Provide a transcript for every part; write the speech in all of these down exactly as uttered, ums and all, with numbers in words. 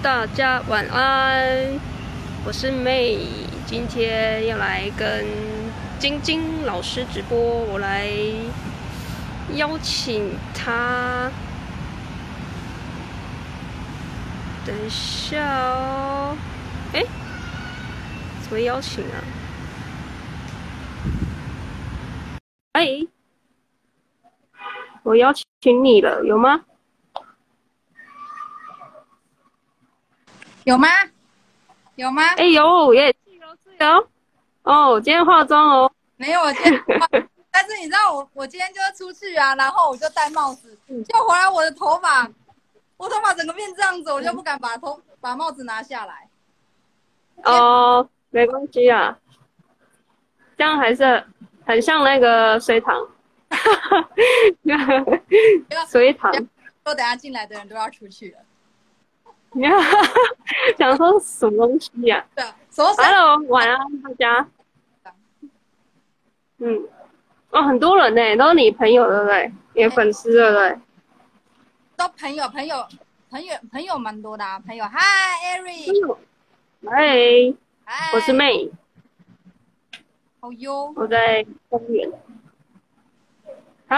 大家晚安，我是 May， 今天要来跟晶晶老师直播，我来邀请他。等一下哦，哎，怎么邀请啊？哎，我邀请你了，有吗？有吗？有吗？哎、欸、有耶！自由自由！哦，今天化妆哦。没有，我今天但是你知道我，我今天就出去啊，然后我就戴帽子，就回来我的头发，我头发整个变这样子，我就不敢把头把帽子拿下来。哦，没关系啊，这样还是很像那个水塘。水塘。说等下进来的人都要出去了。想说什么东西呀、啊？对，什么 ？Hello， 晚安大家。嗯，哦，很多人呢、欸，都是你朋友对不对？你的粉丝对不对？都朋友，朋友，朋友，朋友蛮多的、啊、朋友。Hi，Eric。嗨。嗨。我是 May。好哟。我在公园。嗨，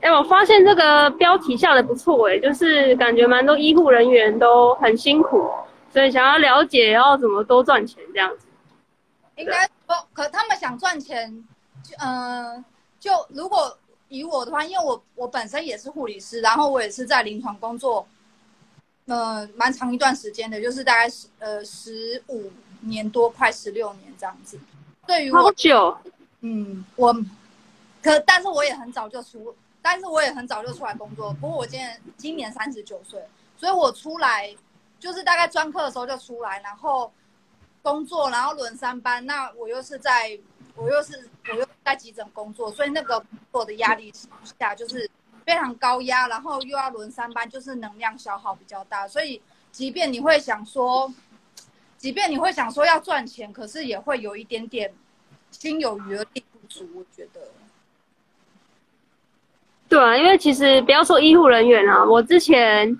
哎，我发现这个标题下的不错哎、欸，就是感觉蛮多医护人员都很辛苦，所以想要了解要怎么多赚钱这样子。应该说，可他们想赚钱，呃，就如果以我的话，因为我我本身也是护理师，然后我也是在临床工作，呃，蛮长一段时间的，就是大概十呃十五年多，快十六年这样子。对于我，好久，嗯，我。可，但是我也很早就出，但是我也很早就出来工作。不过我今年今年三十九岁，所以我出来就是大概专科的时候就出来，然后工作，然后轮三班。那我又是在，我又是我又在急诊工作，所以那个工作的压力下就是非常高压，然后又要轮三班，就是能量消耗比较大。所以即便你会想说，即便你会想说要赚钱，可是也会有一点点心有余而力不足，我觉得。对啊，因为其实不要说医护人员啊，我之前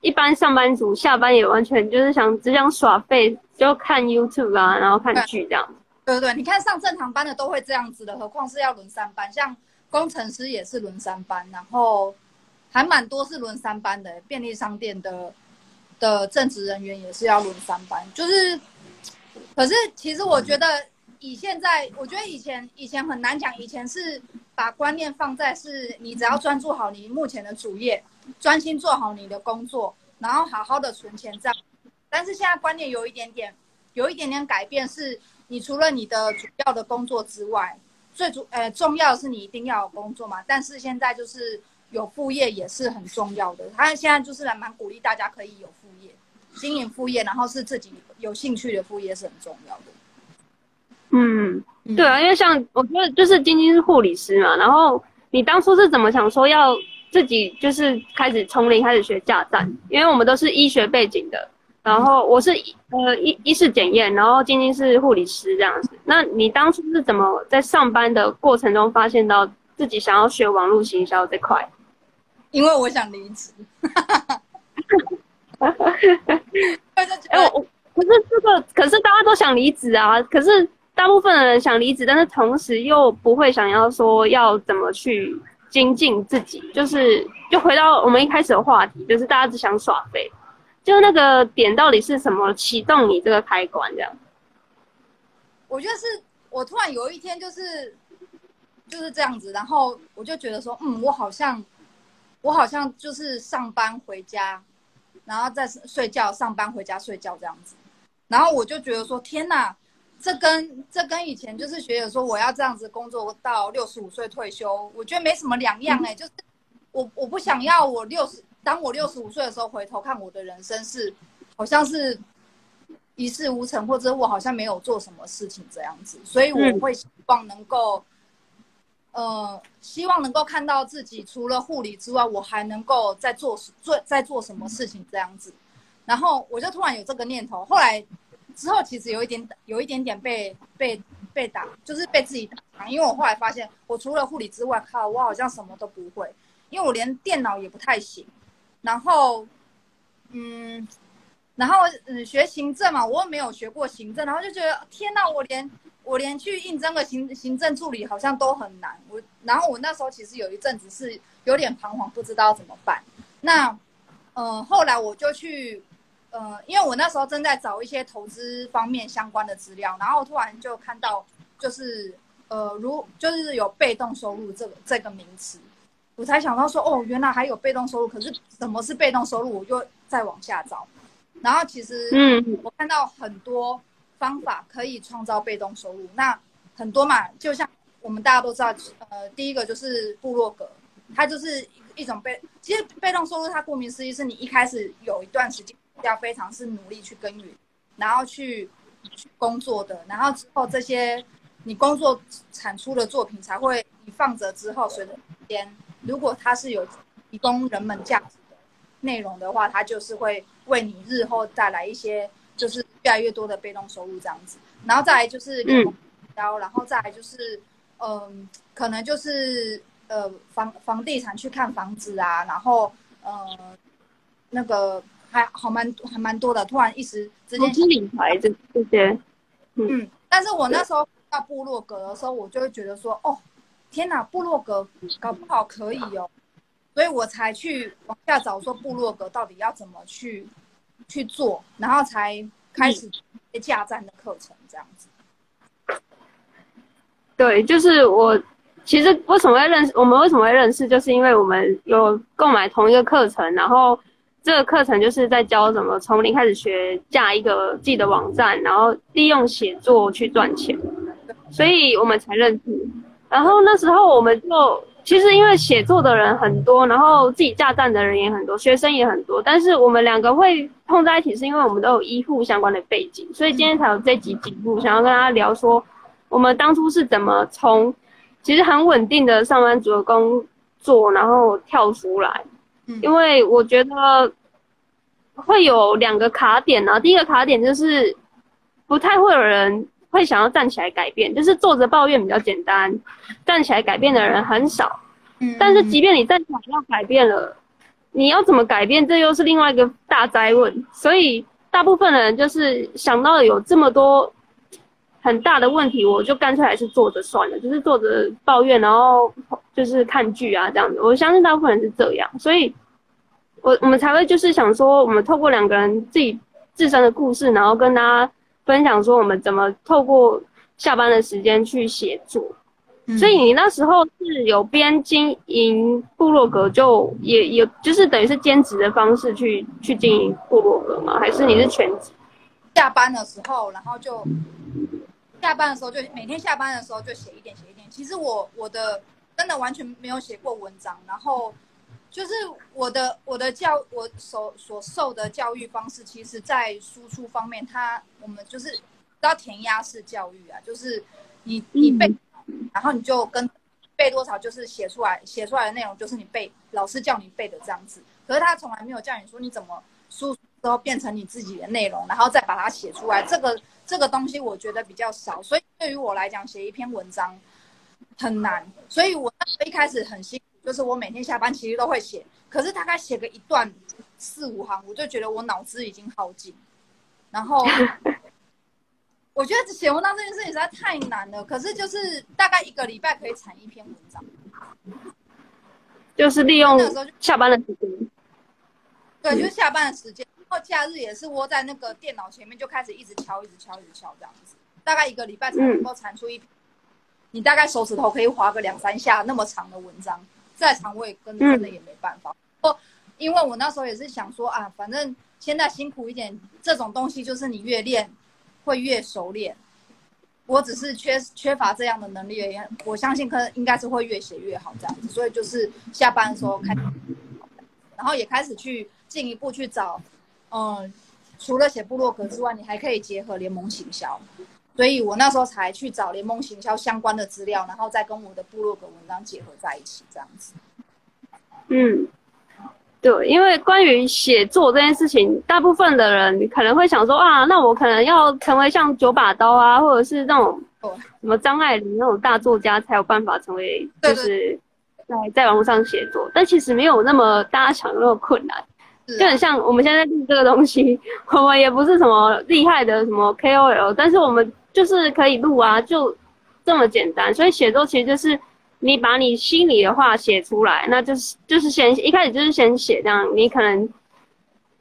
一般上班族下班也完全就是想只想耍废，就看 YouTube 啊，然后看剧这样。对对对，你看上正常班的都会这样子的，何况是要轮三班，像工程师也是轮三班，然后还蛮多是轮三班的，便利商店的的正职人员也是要轮三班，就是，可是其实我觉得。以现在，我觉得以前以前很难讲，以前是把观念放在是你只要专注好你目前的主业，专心做好你的工作，然后好好的存钱这样。但是现在观念有一点点，有一点点改变，是你除了你的主要的工作之外，最主呃重要的是你一定要有工作嘛。但是现在就是有副业也是很重要的，他现在就是蛮鼓励大家可以有副业，经营副业，然后是自己有兴趣的副业是很重要的。嗯，对啊，因为像我觉得就是晶晶是护理师嘛，然后你当初是怎么想说要自己就是开始从零开始学驾战？因为我们都是医学背景的，然后我是呃医医师检验，然后晶晶是护理师这样子。那你当初是怎么在上班的过程中发现到自己想要学网络行销这块？因为我想离职。哎，我可是这个，可是大家都想离职啊，可是。大部分人想离职，但是同时又不会想要说要怎么去精进自己，就是就回到我们一开始的话题，就是大家只想耍废，就那个点到底是什么启动你这个开关这样？我觉得是我突然有一天就是就是这样子，然后我就觉得说，嗯，我好像我好像就是上班回家，然后再睡觉，上班回家睡觉这样子，然后我就觉得说，天哪！这跟这跟以前就是学友说我要这样子工作到六十五岁退休，我觉得没什么两样哎、欸，就是我我不想要我六十，当我六十五岁的时候回头看我的人生是好像是一事无成，或者我好像没有做什么事情这样子，所以我会希望能够，呃，希望能够看到自己除了护理之外，我还能够再做做再做什么事情这样子，然后我就突然有这个念头，后来。之后其实有一点有一点点被被被打，就是被自己打，因为我后来发现，我除了护理之外，靠，我好像什么都不会，因为我连电脑也不太行，然后，嗯，然后嗯学行政嘛，我又没有学过行政，然后就觉得天哪，我连我连去应征个行行政助理好像都很难。我然后我那时候其实有一阵子是有点彷徨，不知道怎么办。那嗯、呃、后来我就去呃因为我那时候正在找一些投资方面相关的资料，然后突然就看到就是呃如就是有被动收入这个这个名词，我才想到说哦原来还有被动收入，可是什么是被动收入，我就再往下找。然后其实我看到很多方法可以创造被动收入，那很多嘛，就像我们大家都知道呃第一个就是部落格，它就是一种被其实被动收入，它顾名思义是你一开始有一段时间要非常是努力去耕耘，然后去去工作的，然后之后这些你工作产出的作品才会你放着之后随着时间，如果它是有提供人们价值的内容的话，它就是会为你日后带来一些就是越来越多的被动收入这样子。然后再来就是嗯，然后再来就是嗯、呃，可能就是呃房房地产去看房子啊，然后呃那个还好蛮还蛮多的，突然一时之间投资理财这这些，嗯，嗯但是我那时候到部落格的时候，我就会觉得说，哦，天哪，部落格搞不好可以哦，所以我才去往下找说部落格到底要怎么去去做，然后才开始架站的课程这样子。对，就是我其实为什么会认识，我们为什么会认识，就是因为我们有购买同一个课程，然后。这个课程就是在教怎么从零开始学架一个自己的网站，然后利用写作去赚钱，所以我们才认识。然后那时候我们就其实因为写作的人很多，然后自己架站的人也很多，学生也很多，但是我们两个会碰在一起是因为我们都有医护相关的背景，所以今天才有这集节目，想要跟大家聊说我们当初是怎么从其实很稳定的上班族的工作然后跳出来。因为我觉得会有两个卡点啊，第一个卡点就是不太会有人会想要站起来改变，就是坐着抱怨比较简单，站起来改变的人很少。但是即便你站起来要改变了，你要怎么改变，这又是另外一个大哉问。所以大部分人就是想到有这么多很大的问题，我就干脆还是坐着算了，就是坐着抱怨，然后就是看剧啊这样子。我相信大部分人是这样，所以我我们才会就是想说，我们透过两个人自己自身的故事，然后跟大家分享说我们怎么透过下班的时间去写作。嗯、所以你那时候是有边经营部落格，就也也就是等于是兼职的方式去去经营部落格吗？还是你是全职？下班的时候，然后就。下班的时候就每天下班的时候就写一点写一点，其实我我的真的完全没有写过文章，然后就是我的我的教我所所受的教育方式，其实在输出方面，它我们就是叫填鸭式教育啊，就是你你背，然后你就跟背多少就是写出来，写出来的内容就是你背老师叫你背的这样子，可是他从来没有叫你说你怎么输出之后变成你自己的内容，然后再把它写出来，这个。这个东西我觉得比较少，所以对于我来讲写一篇文章很难，所以我一开始很辛苦，就是我每天下班其实都会写，可是大概写个一段四五行，我就觉得我脑子已经耗尽，然后我觉得写文章这件事情实在太难了，可是就是大概一个礼拜可以产一篇文章，就是利用下班的时间，对，就是下班的时间。假日也是窝在那个电脑前面就开始一直敲一直敲一直敲这样子，大概一个礼拜才能够产出一篇、嗯、你大概手指头可以划个两三下那么长的文章，再长我也跟着真的也没办法、嗯、因为我那时候也是想说啊，反正现在辛苦一点，这种东西就是你越练会越熟练，我只是 缺, 缺乏这样的能力而已，我相信可能应该是会越写越好这样子，所以就是下班的时候开始，然后也开始去进一步去找嗯，除了写部落格之外，你还可以结合联盟行销，所以我那时候才去找联盟行销相关的资料，然后再跟我的部落格文章结合在一起，这样子。嗯，对，因为关于写作这件事情，大部分的人可能会想说啊，那我可能要成为像九把刀啊，或者是那种什么张爱玲那种大作家，才有办法成为就是在在网络上写作，但其实没有那么大家想的那么困难。啊、就很像我们现在录这个东西，我们也不是什么厉害的什么 K O L， 但是我们就是可以录啊，就这么简单。所以写作其实就是你把你心里的话写出来，那就是就是先一开始就是先写这样，你可能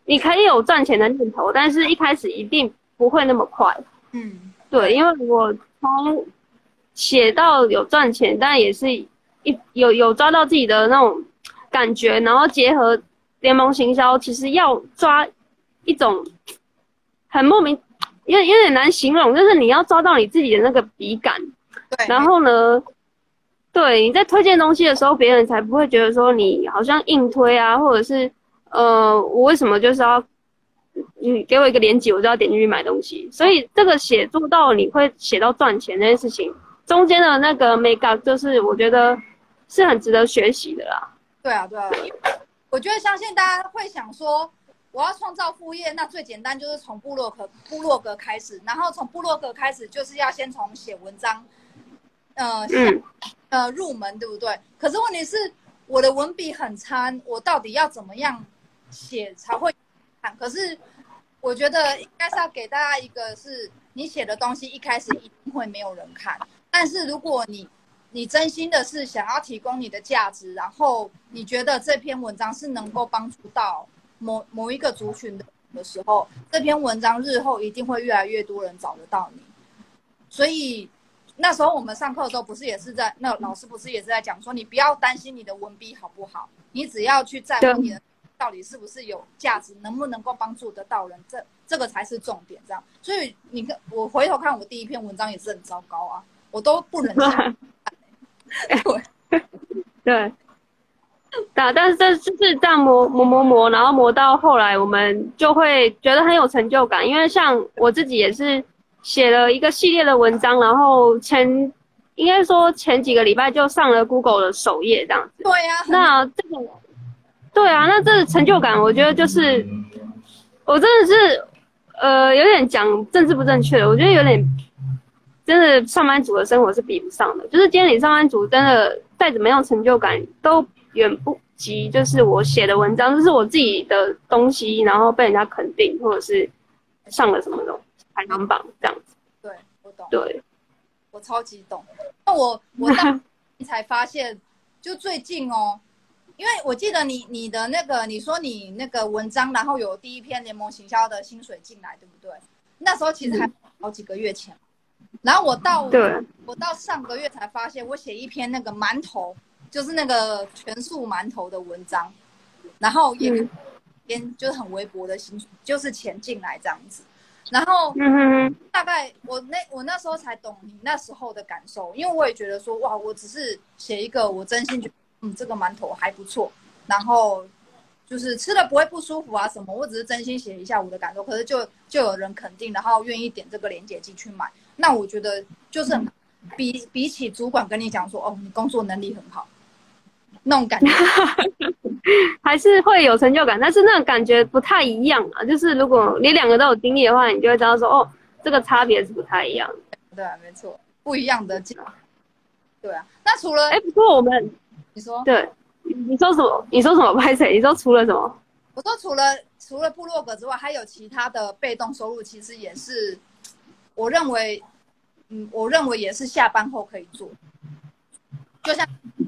你可以有赚钱的念头，但是一开始一定不会那么快。嗯，对，因为我从写到有赚钱，但也是一有有抓到自己的那种感觉，然后结合联盟行销，其实要抓一种很莫名，有有点难形容，就是你要抓到你自己的那个笔感。对。然后呢，对，你在推荐东西的时候，别人才不会觉得说你好像硬推啊，或者是呃，我为什么就是要你给我一个连结，我就要点进去买东西。所以这个写作到你会写到赚钱这件事情。中间的那个 make up 就是我觉得是很值得学习的啦。对啊，对啊，我觉得相信大家会想说，我要创造副业，那最简单就是从部落格部落格开始，然后从部落格开始就是要先从写文章，呃，嗯、呃入门，对不对？可是问题是，我的文笔很差，我到底要怎么样写才会？可是我觉得应该是要给大家一个是，你写的东西一开始一定会没有人看。但是如果你你真心的是想要提供你的价值，然后你觉得这篇文章是能够帮助到某某一个族群的的时候，这篇文章日后一定会越来越多人找得到你。所以那时候我们上课的时候，不是也是在那老师不是也是在讲说，你不要担心你的文笔好不好，你只要去在乎你的到底是不是有价值，能不能够帮助得到人，这这个才是重点。这样，所以你看我回头看我第一篇文章也是很糟糕啊。我都不忍心。对，对，但是这就是这样磨磨磨磨，然后磨到后来，我们就会觉得很有成就感。因为像我自己也是写了一个系列的文章，然后前应该说前几个礼拜就上了 Google 的首页这样子。对呀、啊。那这个，对啊，那这成就感，我觉得就是我真的是呃有点讲政治不正确，我觉得有点。真的上班族的生活是比不上的，就是今天你上班族真的再怎么样成就感都远不及，就是我写的文章，就是我自己的东西，然后被人家肯定，或者是上了什么东西排行榜这样子。对，我懂。对，我超级懂。那我我才发现，就最近哦，因为我记得你你的那个你说你那个文章，然后有第一篇联盟行销的薪水进来，对不对？那时候其实还好几个月前。然后我到我到上个月才发现，我写一篇那个馒头，就是那个全素馒头的文章，然后也边就是很微薄的薪水，就是钱进来这样子。然后大概我那我那时候才懂你那时候的感受，因为我也觉得说哇，我只是写一个我真心觉得嗯这个馒头还不错，然后就是吃了不会不舒服啊什么，我只是真心写一下我的感受，可是就就有人肯定，然后愿意点这个链接进去买。那我觉得就是很比比起主管跟你讲说哦你工作能力很好那种感觉，还是会有成就感，但是那种感觉不太一样啊。就是如果你两个都有经历的话，你就会知道说哦这个差别是不太一样的。对啊，没错，不一样的经历。对啊，那除了哎、欸，不过我们你说对，你说什么？你说什么？拍摄？你说除了什么？我说除了除了部落格之外，还有其他的被动收入，其实也是。我认为，嗯，我认为也是下班后可以做。就像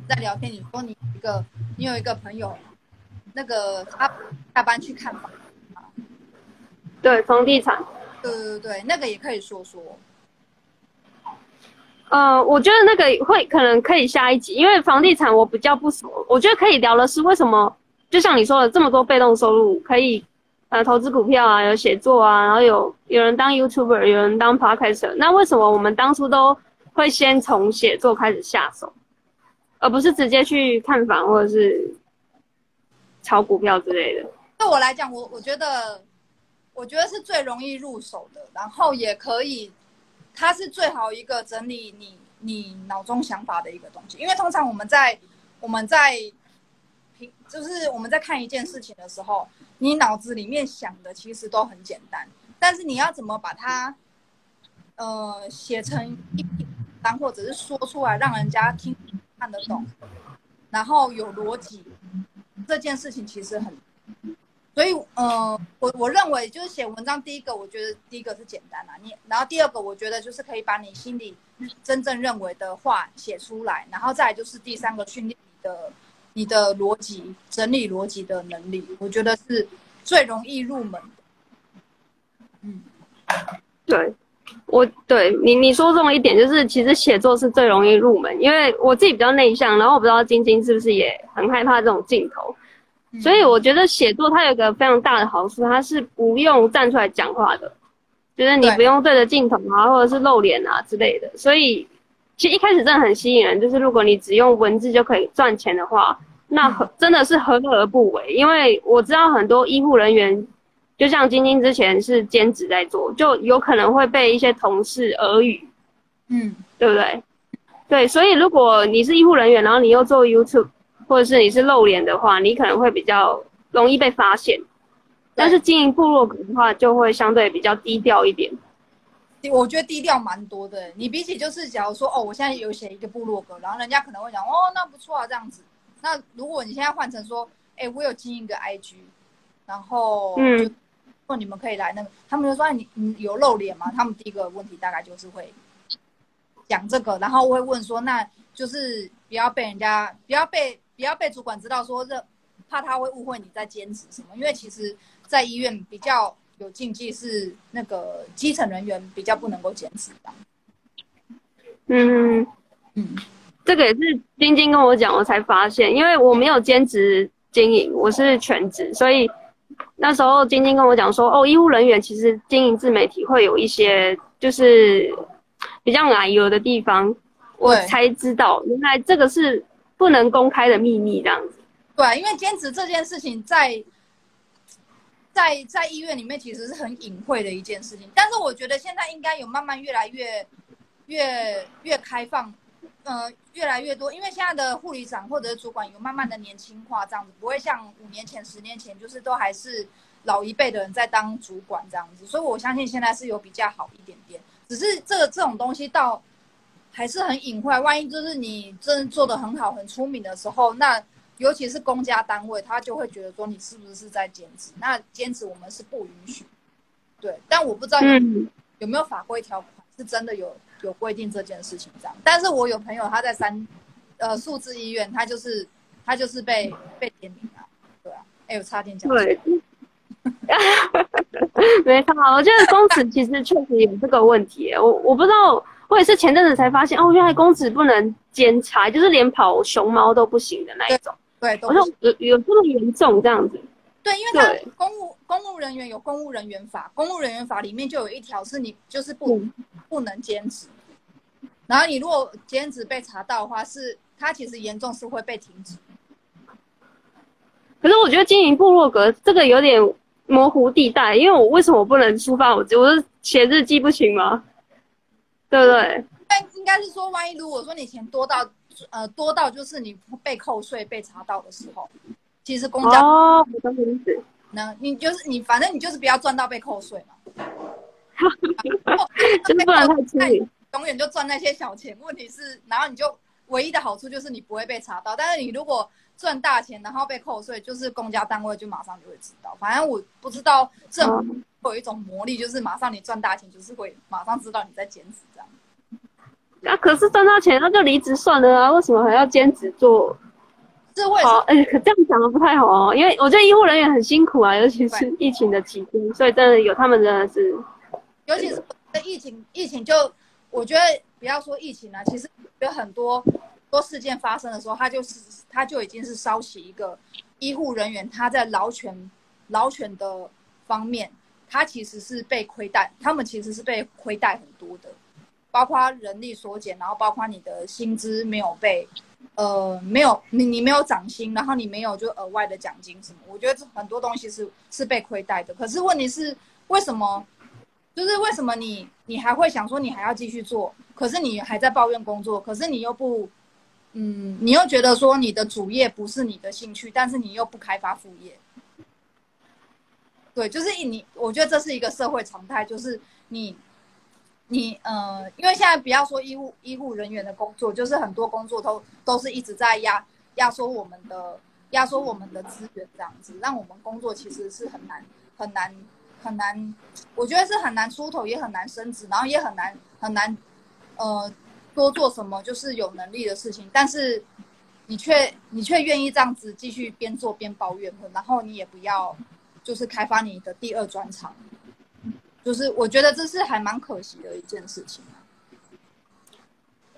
在聊天，你说你一个，你有一个朋友，那个他下班去看房，对，房地产，对对对，那个也可以说说。呃，我觉得那个会可能可以下一集，因为房地产我比较不熟，我觉得可以聊的是为什么，就像你说的，这么多被动收入可以。呃，投资股票啊，有写作啊，然后有有人当 YouTuber， 有人当 Podcaster。那为什么我们当初都会先从写作开始下手，而不是直接去看房或者是炒股票之类的？对我来讲，我我觉得，我觉得是最容易入手的，然后也可以，它是最好一个整理你你脑中想法的一个东西。因为通常我们在我们在就是我们在看一件事情的时候。你脑子里面想的其实都很简单，但是你要怎么把它，呃，写成一篇文章，或者是说出来让人家听看得懂，然后有逻辑，这件事情其实很，所以，呃，我我认为就是写文章，第一个我觉得第一个是简单啦、啊，你，然后第二个我觉得就是可以把你心里真正认为的话写出来，然后再来就是第三个训练你的你的逻辑整理逻辑的能力，我觉得是最容易入门的。嗯，对，我对你你说中一点就是，其实写作是最容易入门，因为我自己比较内向，然后我不知道晶晶是不是也很害怕这种镜头。所以我觉得写作它有一个非常大的好处，它是不用站出来讲话的，就是你不用对着镜头啊，或者是露脸啊之类的。所以其实一开始真的很吸引人，就是如果你只用文字就可以赚钱的话，那真的是何乐而不为？因为我知道很多医护人员，就像晶晶之前是兼职在做，就有可能会被一些同事耳语，嗯，对不对？对，所以如果你是医护人员，然后你又做 YouTube。或者是你是露脸的话，你可能会比较容易被发现，但是经营部落格的话，就会相对比较低调一点。我觉得低调蛮多的。你比起就是，假如说哦，我现在有写一个部落格，然后人家可能会讲哦，那不错啊这样子。那如果你现在换成说，哎，我有经营一个 I G， 然后嗯，或你们可以来那个，他们就说你你有露脸吗？他们第一个问题大概就是会讲这个，然后会问说，那就是不要被人家不要被。不要被主管知道说这，怕他会误会你在兼职什么，因为其实在医院比较有禁忌是那个基层人员比较不能够兼职的。嗯嗯，这个也是晶晶跟我讲我才发现，因为我没有兼职经营，我是全职，所以那时候晶晶跟我讲说，哦，医护人员其实经营自媒体会有一些就是比较奶油的地方，我才知道原来这个是不能公开的秘密这样子。对，因为兼职这件事情在在在医院里面其实是很隐晦的一件事情，但是我觉得现在应该有慢慢越来越越越开放，呃，越来越多，因为现在的护理长或者主管有慢慢的年轻化这样子，不会像五年前、十年前就是都还是老一辈的人在当主管这样子，所以我相信现在是有比较好一点点，只是这个这种东西到。还是很隐晦，万一就是你真的做得很好、很出名的时候，那尤其是公家单位，他就会觉得说你是不是在兼职？那兼职我们是不允许，对。但我不知道有、嗯、有没有法规条款是真的有有规定这件事情这样。但是我有朋友他在三呃数字医院，他就是他就是被被点名了、啊，对啊，哎、欸，我差点讲错。对，没错，我觉得公职其实确实有这个问题，我我不知道。我也是前阵子才发现，哦，原来公职不能兼差，就是连跑熊猫都不行的那一种。对，好像有有这么严重这样子。对，因为他公务公务人员有公务人员法，公务人员法里面就有一条是你就是不、嗯、不能兼职，然后你如果兼职被查到的话，是他其实严重是会被停职。可是我觉得经营部落格这个有点模糊地带，因为我为什么我不能抒发我自己？我是写日记不行吗？对不对？但应该是说，万一如果说你钱多到，呃，多到就是你被扣税、被查到的时候，其实公家哦，我懂你意思。那你就是你，反正你就是不要赚到被扣税嘛。就是不然太轻盈，永远就赚那些小钱。问题是，然后你就唯一的好处就是你不会被查到，但是你如果赚大钱然后被扣税，就是公家单位就马上就会知道。反正我不知道政府。哦，会有一种魔力，就是马上你赚大钱，就是会马上知道你在兼职这样。啊，可是赚到钱那就离职算了啊，为什么还要兼职做？是会好，哎、欸，这样讲的不太好哦，因为我觉得医护人员很辛苦啊，尤其是疫情的期间，所以真的有他们真的是，尤其是疫情，疫情就我觉得不要说疫情啊，其实有很多多事件发生的时候，它就是它就已经是烧起一个医护人员他在劳权劳权的方面。他其实是被亏待，他们其实是被亏待很多的，包括人力缩减，然后包括你的薪资没有被，呃，没有你你没有涨薪，然后你没有就额外的奖金什么，我觉得很多东西是是被亏待的。可是问题是为什么？就是为什么你你还会想说你还要继续做，可是你还在抱怨工作，可是你又不，嗯，你又觉得说你的主业不是你的兴趣，但是你又不开发副业。对，就是你，我觉得这是一个社会常态，就是你，你呃，因为现在不要说医护医护人员的工作，就是很多工作都都是一直在压压缩我们的压缩我们的资源，这样子让我们工作其实是很难很难很难，我觉得是很难出头，也很难升职，然后也很难很难呃多做什么就是有能力的事情，但是你却你却愿意这样子继续边做边抱怨，然后你也不要就是开发你的第二专长，就是我觉得这是还蛮可惜的一件事情。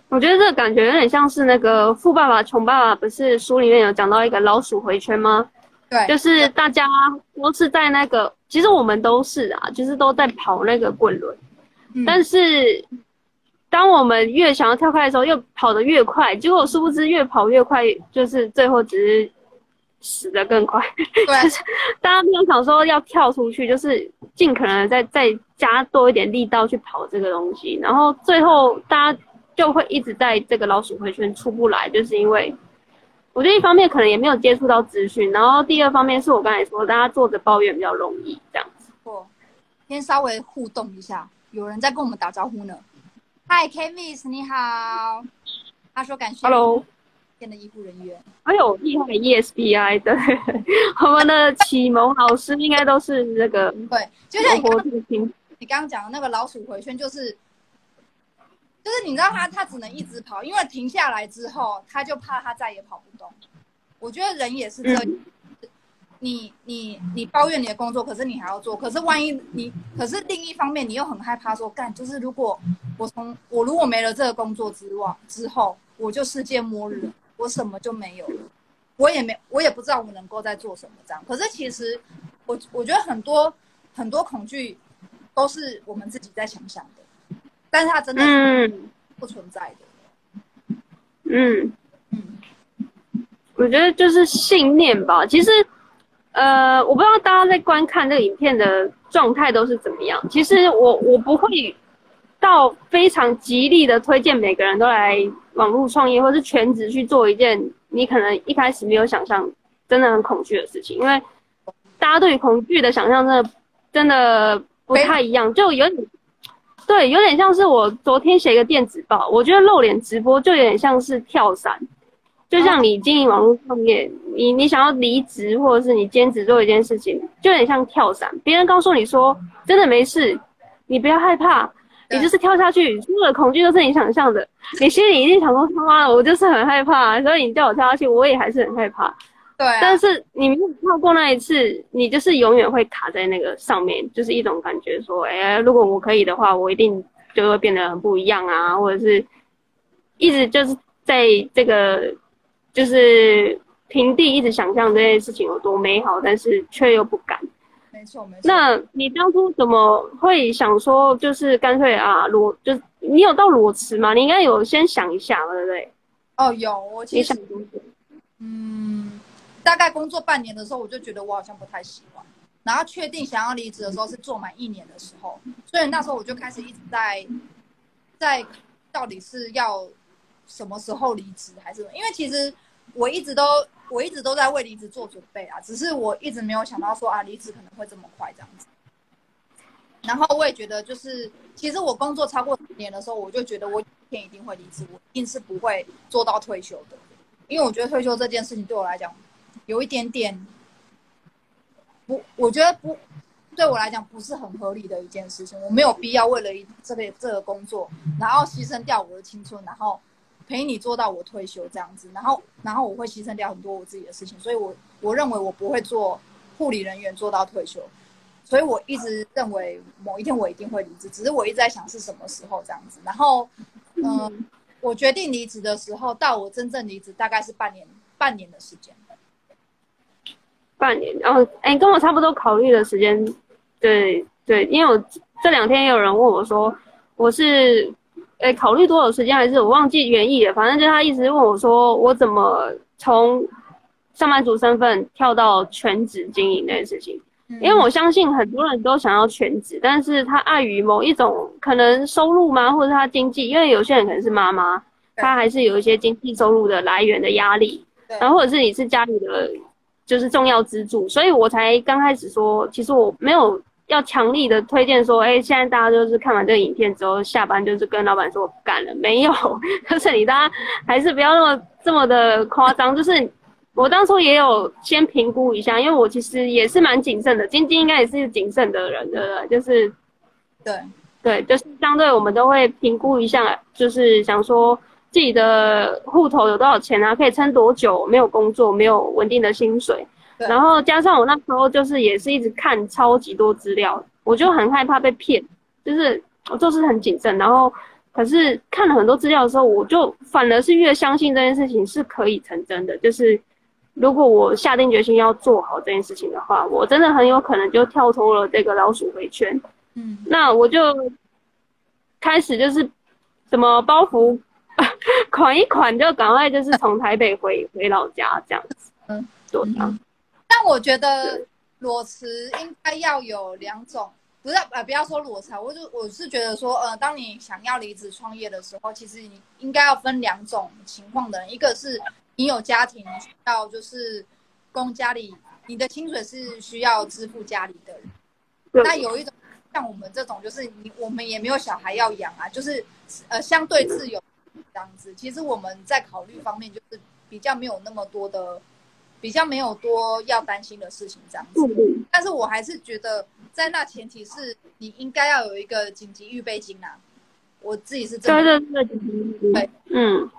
我觉得这个感觉有点像是那个富爸爸穷爸爸，不是书里面有讲到一个老鼠回圈吗？对，就是大家都是在那个，其实我们都是啊，就是都在跑那个滚轮、嗯、但是当我们越想要跳开的时候又跑得越快，结果殊不知越跑越快就是最后只是死得更快。对，就是大家没有想说要跳出去，就是尽可能再再加多一点力道去跑这个东西，然后最后大家就会一直在这个老鼠回圈出不来，就是因为我觉得一方面可能也没有接触到资讯，然后第二方面是我刚才说大家坐着抱怨比较容易这样子。哦，先稍微互动一下，有人在跟我们打招呼呢。嗨 Kamis 你好，他说感谢 Hello 的医护人员，哎呦厉害 E S B I 的我们的启蒙老师应该都是那个对，就像你刚刚讲的那个老鼠回圈，就是就是你知道他他只能一直跑，因为停下来之后他就怕他再也跑不动。我觉得人也是这样、嗯、你你你抱怨你的工作，可是你还要做，可是万一你可是另一方面你又很害怕说干，就是如果我从我如果没了这个工作之外之后我就世界末日了，我什么就没有了，我也没我也不知道我能够再做什么这样。可是其实我我觉得很多很多恐惧都是我们自己在想象的，但是它真的是不存在的。嗯嗯，我觉得就是信念吧。其实，呃，我不知道大家在观看这个影片的状态都是怎么样。其实我我不会到非常极力的推荐每个人都来网络创业或是全职去做一件你可能一开始没有想象，真的很恐惧的事情，因为大家对于恐惧的想象真的真的不太一样，就有点。对，有点像是我昨天写一个电子报，我觉得露脸直播就有点像是跳伞，就像你经营网络创业，你你想要离职或者是你兼职做一件事情，就有点像跳伞。别人告诉你说真的没事，你不要害怕，你就是跳下去，所有的恐惧都是你想象的，你心里一定想说他妈的，我就是很害怕，所以你叫我跳下去，我也还是很害怕。对、啊，但是你没有跳过那一次，你就是永远会卡在那个上面，就是一种感觉说，哎，如果我可以的话，我一定就会变得很不一样啊，或者是一直就是在这个就是平地一直想象这件事情有多美好，但是却又不敢。没错没错。那你当初怎么会想说，就是干脆啊裸，就你有到裸辞吗？你应该有先想一下，对不对？哦，有，我其实嗯。大概工作半年的时候，我就觉得我好像不太喜欢，然后确定想要离职的时候是做满一年的时候，所以那时候我就开始一直在在到底是要什么时候离职还是什么，因为其实我一直都我一直都在为离职做准备啊，只是我一直没有想到说啊离职可能会这么快这样子。然后我也觉得就是其实我工作超过十年的时候，我就觉得我一天一定会离职，我一定是不会做到退休的，因为我觉得退休这件事情对我来讲有一点点不，我觉得不对我来讲不是很合理的一件事情，我没有必要为了这个这个工作然后牺牲掉我的青春，然后陪你做到我退休这样子，然后然后我会牺牲掉很多我自己的事情，所以我我认为我不会做护理人员做到退休，所以我一直认为某一天我一定会离职，只是我一直在想是什么时候这样子。然后嗯、呃，我决定离职的时候到我真正离职大概是半年半年的时间，半年，然后哎，跟我差不多考虑的时间，对对，因为我这两天也有人问我说，我是哎考虑多少时间，还是我忘记原意了，反正就他一直问我说，我怎么从上班族身份跳到全职经营那件事情，因为我相信很多人都想要全职，但是他碍于某一种可能收入嘛，或者他经济，因为有些人可能是妈妈，他还是有一些经济收入的来源的压力，然后或者是你是家里的。就是重要支柱，所以我才刚开始说，其实我没有要强力的推荐说，哎、欸，现在大家就是看完这个影片之后，下班就是跟老板说我不干了，没有，就是你大家还是不要那么这么的夸张，就是我当初也有先评估一下，因为我其实也是蛮谨慎的，晶晶应该也是谨慎的人，对不对？就是，对对，就是相对我们都会评估一下，就是想说自己的户头有多少钱啊，可以撑多久，没有工作，没有稳定的薪水，然后加上我那时候就是也是一直看超级多资料，我就很害怕被骗，就是我做事很谨慎，然后可是看了很多资料的时候，我就反而是越相信这件事情是可以成真的，就是。如果我下定决心要做好这件事情的话，我真的很有可能就跳脱了这个老鼠回圈。嗯，那我就开始就是什么包袱款一款，就赶快就是从台北回回老家这样子。嗯，对啊。但我觉得裸辞应该要有两种，不是呃，不要说裸辞，我就我是觉得说，呃，当你想要离职创业的时候，其实你应该要分两种情况的人，一个是。你有家庭需要，就是供家里，你的薪水是需要支付家里的人。那有一种像我们这种，就是你我们也没有小孩要养啊，就是呃相对自由这样子。其实我们在考虑方面，就是比较没有那么多的，比较没有多要担心的事情这样子。但是我还是觉得，在那前提是你应该要有一个紧急预备金啊。我自己是真的对对对对，嗯。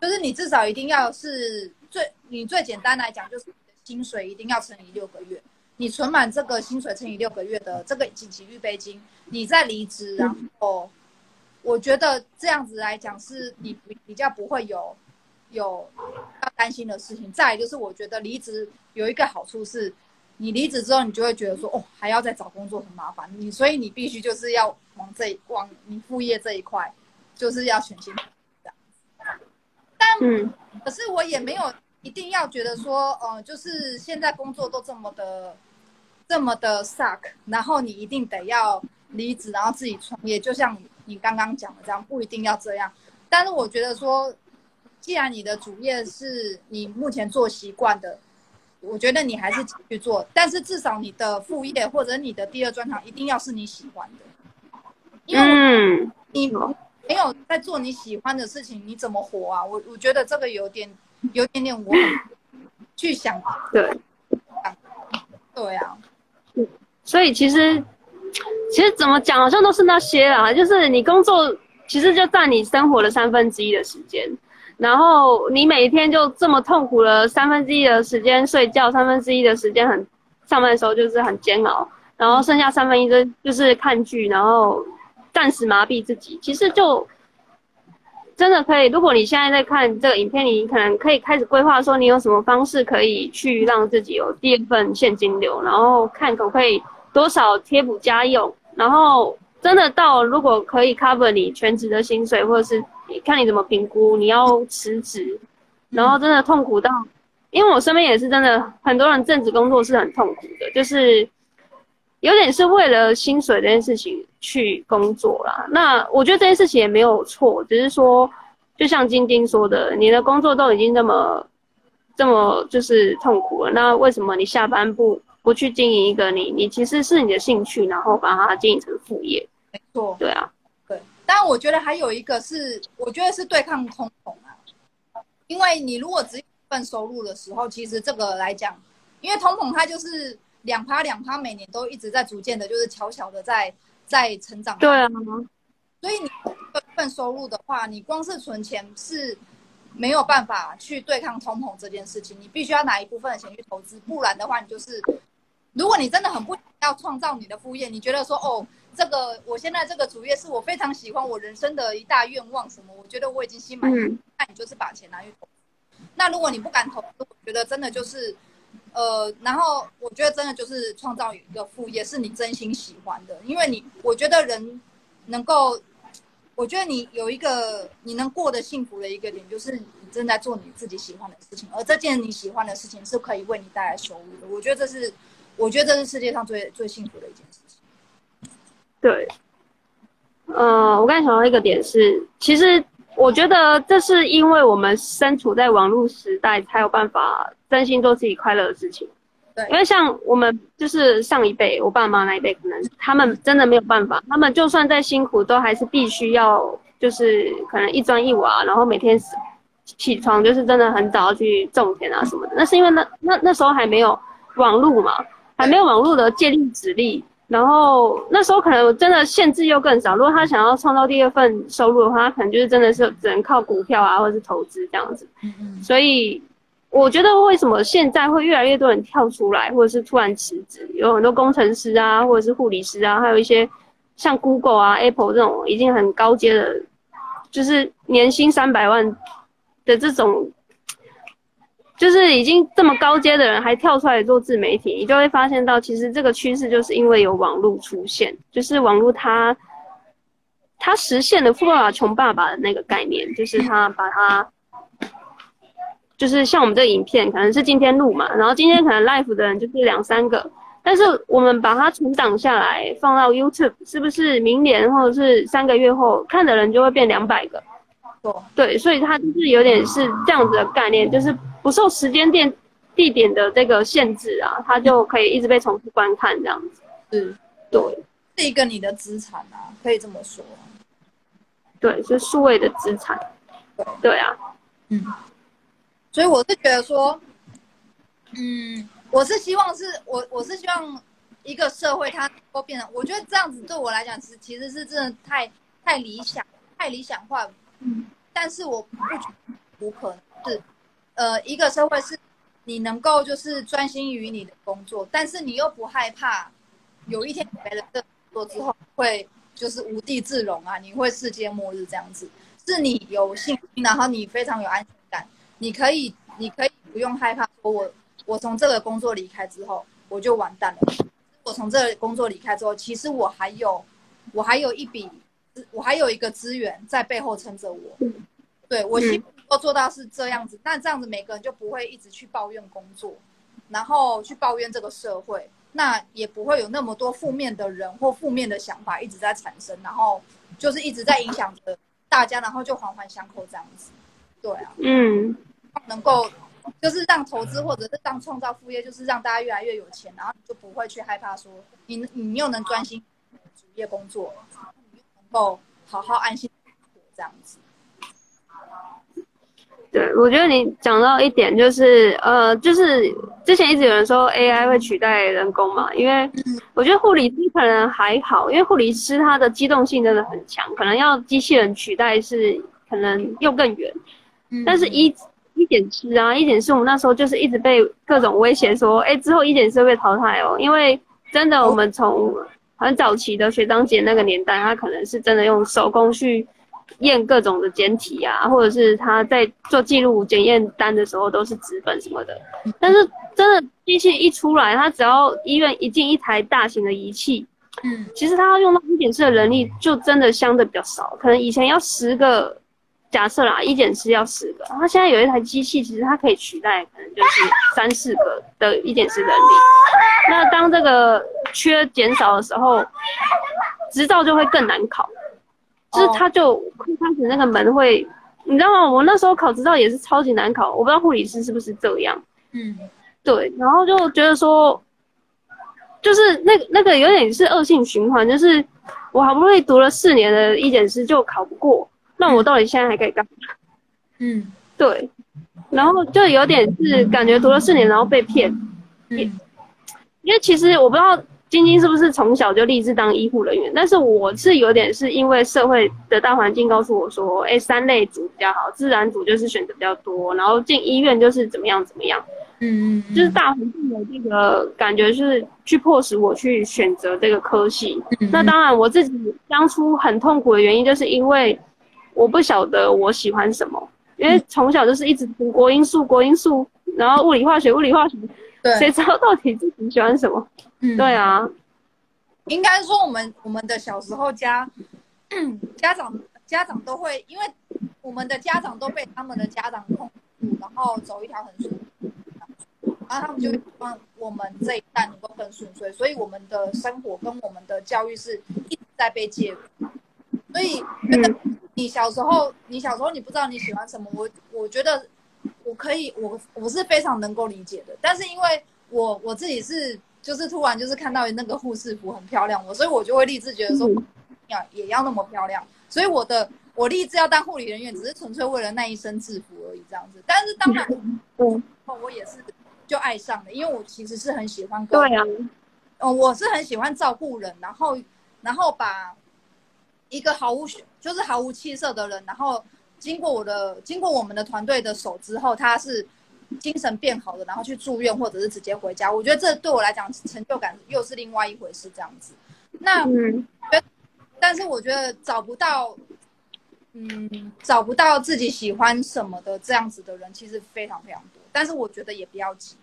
就是你至少一定要是最，你最简单来讲，就是你的薪水一定要乘以六个月，你存满这个薪水乘以六个月的这个紧急预备金，你再离职，然后我觉得这样子来讲，是你比较不会有有要担心的事情。再来就是，我觉得离职有一个好处是，你离职之后，你就会觉得说，哦，还要再找工作很麻烦，你所以你必须就是要往这一往你副业这一块，就是要全心。嗯，可是我也没有一定要觉得说，呃，就是现在工作都这么的，这么的 suck， 然后你一定得要离职，然后自己创业，就像你刚刚讲的这样，不一定要这样。但是我觉得说，既然你的主业是你目前做习惯的，我觉得你还是继续做，但是至少你的副业或者你的第二专长一定要是你喜欢的，因为我你。没有在做你喜欢的事情，你怎么活啊？我我觉得这个有点，有点点我去想。对，对啊。所以其实，其实怎么讲，好像都是那些啦。就是你工作，其实就占你生活的三分之一的时间，然后你每天就这么痛苦了三分之一的时间睡觉，三分之一的时间很上班的时候就是很煎熬，然后剩下三分一就就是看剧，然后。暂时麻痹自己，其实就真的可以。如果你现在在看这个影片，你可能可以开始规划说，你有什么方式可以去让自己有第二份现金流，然后看可不可以多少贴补家用，然后真的到如果可以 cover 你全职的薪水，或者是看你怎么评估你要辞职，然后真的痛苦到，因为我身边也是真的很多人正职工作是很痛苦的，就是。有点是为了薪水这件事情去工作啦，那我觉得这件事情也没有错，只是说，就像晶晶说的，你的工作都已经这么，这么就是痛苦了，那为什么你下班不不去经营一个你你其实是你的兴趣，然后把它经营成副业？没错，对啊，对。但我觉得还有一个是，我觉得是对抗通膨啊，因为你如果只有一份收入的时候，其实这个来讲，因为通膨它就是。两趴两趴，每年都一直在逐渐的，就是悄悄的在在成长。对啊，所以你一份收入的话，你光是存钱是没有办法去对抗通膨这件事情，你必须要拿一部分的钱去投资，不然的话，你就是，如果你真的很不想要创造你的副业，你觉得说哦，这个我现在这个主业是我非常喜欢，我人生的一大愿望什么，我觉得我已经心满意足，嗯，那你就是把钱拿去投资。那如果你不敢投资，我觉得真的就是。呃，然后我觉得真的就是创造一个副业是你真心喜欢的，因为你我觉得人能够，我觉得你有一个你能过得幸福的一个点，就是你正在做你自己喜欢的事情，而这件你喜欢的事情是可以为你带来收入的。我觉得这是，我觉得这是世界上最最幸福的一件事情。对，呃，我刚才想到一个点是，其实。我觉得这是因为我们身处在网络时代，才有办法真心做自己快乐的事情。对，因为像我们就是上一辈，我爸妈那一辈，可能他们真的没有办法，他们就算再辛苦，都还是必须要就是可能一砖一瓦，然后每天起床就是真的很早去种田啊什么的。那是因为那那那时候还没有网络嘛，还没有网络的借力使力，然后那时候可能真的限制又更少。如果他想要创造第二份收入的话，他可能就是真的是只能靠股票啊，或者是投资这样子。所以我觉得为什么现在会越来越多人跳出来，或者是突然辞职，有很多工程师啊，或者是护理师啊，还有一些像 Google 啊 Apple 这种已经很高阶的，就是年薪三百万的这种，就是已经这么高阶的人还跳出来做自媒体，你就会发现到其实这个趋势就是因为有网络出现，就是网络它它实现了富爸爸穷爸爸的那个概念，就是它把它就是像我们这影片可能是今天录嘛，然后今天可能 live 的人就是两三个，但是我们把它存档下来放到 YouTube， 是不是明年或者是三个月后看的人就会变两百个？对，所以它就是有点是这样子的概念，就是不受时间点、地点的这个限制啊，它就可以一直被重复观看这样子。是，对，是一个你的资产啊，可以这么说。对，是数位的资产。对，对啊，嗯。所以我是觉得说，嗯，我是希望是我我是希望一个社会它能够变成，我觉得这样子对我来讲，其实是真的太太理想、太理想化。嗯，但是我不觉得无可能是，呃，一个社会是你能够就是专心于你的工作，但是你又不害怕有一天你没了这工作之后会就是无地自容啊，你会世界末日这样子，是你有信心，然后你非常有安全感。你可以，你可以不用害怕说我，我从这个工作离开之后，我就完蛋了。我从这个工作离开之后，其实我还有，我还有一笔，我还有一个资源在背后撑着我。对，我希望能够做到是这样子，那这样子每个人就不会一直去抱怨工作，然后去抱怨这个社会，那也不会有那么多负面的人或负面的想法一直在产生，然后就是一直在影响着大家，然后就环环相扣这样子。对啊，嗯。能够就是让投资或者是让创造副业，就是让大家越来越有钱，然后你就不会去害怕说你你又能专心主业工作，你又能够好好安心这样子。对，我觉得你讲到一点就是呃，就是之前一直有人说 A I 会取代人工嘛，因为我觉得护理师可能还好，因为护理师他的机动性真的很强，可能要机器人取代是可能又更远，但是一。嗯一点师啊，一点师，我们那时候就是一直被各种威胁说，哎、欸，之后一点师会被淘汰哦，因为真的我们从很早期的学长姐那个年代，他可能是真的用手工去验各种的检体啊，或者是他在做记录检验单的时候都是纸本什么的。但是真的机器一出来，他只要医院一进一台大型的仪器，嗯，其实他要用到一点师的人力就真的相对比较少，可能以前要十个。假设啦，一检师要十个，他现在有一台机器，其实它可以取代可能就是三四个的一检师人力。那当这个缺减少的时候，执照就会更难考，就是它就开始那个门会，你知道吗？我那时候考执照也是超级难考，我不知道护理师是不是这样。嗯，对，然后就觉得说，就是那那个有点是恶性循环，就是我好不容易读了四年的一检师就考不过。那我到底现在还可以干嘛？嗯，对，然后就有点是感觉读了四年，然后被骗。嗯，因为其实我不知道晶晶是不是从小就立志当医护人员，但是我是有点是因为社会的大环境告诉我说，哎，三类组比较好，自然组就是选择比较多，然后进医院就是怎么样怎么样。嗯，就是大环境的这个感觉是去迫使我去选择这个科系。嗯，那当然我自己当初很痛苦的原因，就是因为。我不晓得我喜欢什么，因为从小就是一直读国英数、国英数，然后物理化学、物理化学，谁知道到底自己喜欢什么？嗯，对啊，应该说我们我们的小时候家家长家长都会，因为我们的家长都被他们的家长控制，然后走一条很顺，然后他们就希望我们这一代能够更顺遂，所以我们的生活跟我们的教育是一直在被介入，所以真的。嗯你小时候，你小时候你不知道你喜欢什么，我我觉得我可以，我我是非常能够理解的。但是因为我我自己是就是突然就是看到那个护士服很漂亮，我所以我就会立志觉得说，也要那么漂亮。所以我的我立志要当护理人员，只是纯粹为了那一身制服而已这样子。但是当然，嗯，我也是就爱上了，因为我其实是很喜欢跟对啊，嗯，我是很喜欢照顾人，然后然后把一个毫无就是毫无气色的人，然后经过我的经过我们的团队的手之后，他是精神变好的，然后去住院或者是直接回家。我觉得这对我来讲成就感又是另外一回事这样子。那、嗯、但是我觉得找不到嗯找不到自己喜欢什么的这样子的人其实非常非常多，但是我觉得也不要急，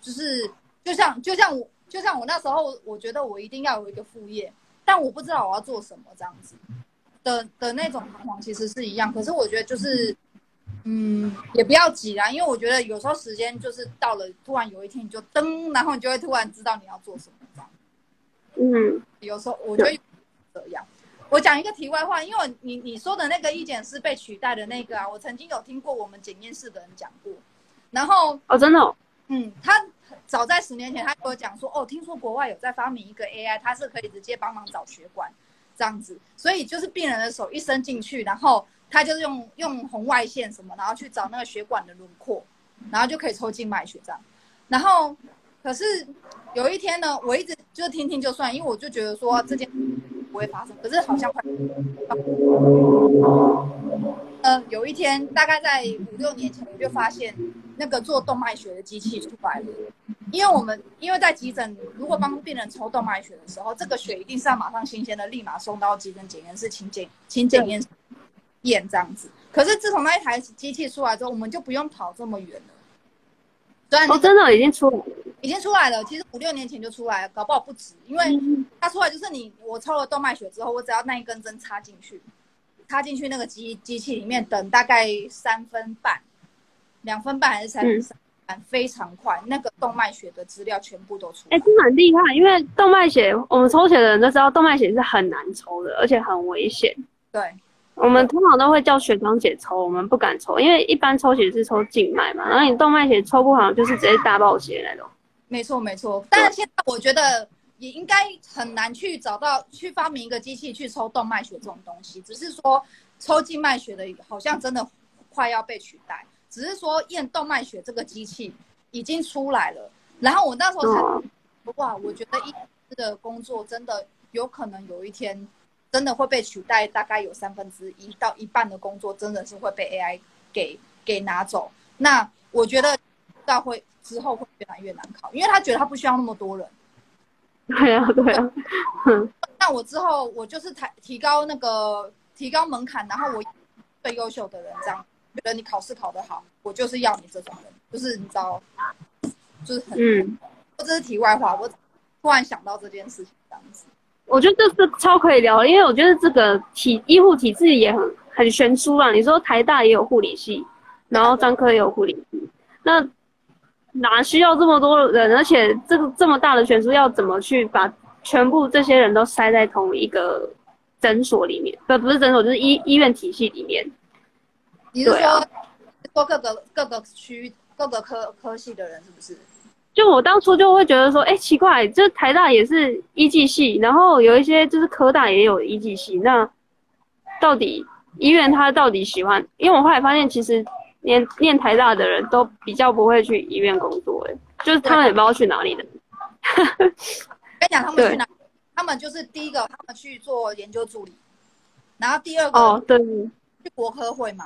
就是就像就像我就像我那时候我觉得我一定要有一个副业，但我不知道我要做什么这样子 的, 的那种彷徨其实是一样。可是我觉得就是嗯，也不要急啦，因为我觉得有时候时间就是到了，突然有一天你就噔，然后你就会突然知道你要做什么这样。嗯，有时候我觉得这样。我讲一个题外话，因为你你说的那个医检师被取代的那个啊，我曾经有听过我们检验室的人讲过。然后哦，真的、哦，嗯，他早在十年前他跟我讲说，哦，听说国外有在发明一个 A I， 它是可以直接帮忙找血管这样子，所以就是病人的手一伸进去，然后。他就是用用红外线什么，然后去找那个血管的轮廓，然后就可以抽静脉血这样。然后，可是有一天呢，我一直就听听就算，因为我就觉得说这件事不会发生。可是好像快，呃，有一天大概在五六年前，我就发现那个做动脉血的机器出来了。因为我们因为在急诊，如果帮病人抽动脉血的时候，这个血一定是要马上新鲜的，立马送到急诊检验室，请检请检验。验这样子，可是自从那一台机器出来之后，我们就不用跑这么远了。虽然、那個、哦，真的已经出来了，已经出来了。其实五六年前就出来了，搞不好不止，因为它出来就是你我抽了动脉血之后，我只要那一根针插进去，插进去那个机机器里面，等大概三分半、两分半还是三分半，嗯、非常快，那个动脉血的资料全部都出来。哎、欸，真的很厉害，因为动脉血，我们抽血的人都知道，动脉血是很难抽的，而且很危险。对。我们通常都会叫学长姐抽，我们不敢抽，因为一般抽血是抽静脉嘛，然后你动脉血抽不好就是直接大爆血那种。没错没错，但是现在我觉得也应该很难去找到去发明一个机器去抽动脉血这种东西，只是说抽静脉血的好像真的快要被取代，只是说验动脉血这个机器已经出来了。然后我那时候才、哦、哇，我觉得医师的工作真的有可能有一天。真的会被取代，大概有三分之一到一半的工作真的是会被 A I 给给拿走。那我觉得到会之后会越来越难考，因为他觉得他不需要那么多人。对啊，对啊。嗯、那我之后我就是提高那个提高门槛，然后我最优秀的人这样，觉得你考试考得好，我就是要你这种人，就是你知道，就是很嗯，这是题外话，我突然想到这件事情这样子。我觉得这是超可以聊的，因为我觉得这个体医护体制也很很悬殊啊。你说台大也有护理系，然后专科也有护理系，那哪需要这么多人？而且这个这么大的悬殊，要怎么去把全部这些人都塞在同一个诊所里面？不，不是诊所，就是医医院体系里面。你是说、啊、说各个各个区各个科科系的人是不是？就我当初就会觉得说，哎、欸，奇怪，这台大也是医技系，然后有一些就是科大也有医技系，那到底医院他到底喜欢？因为我后来发现，其实念念台大的人都比较不会去医院工作、欸，哎，就是他们也不知道去哪里的。跟你讲，他们去哪？他们就是第一个，他们去做研究助理，然后第二个哦，对，去国科会嘛。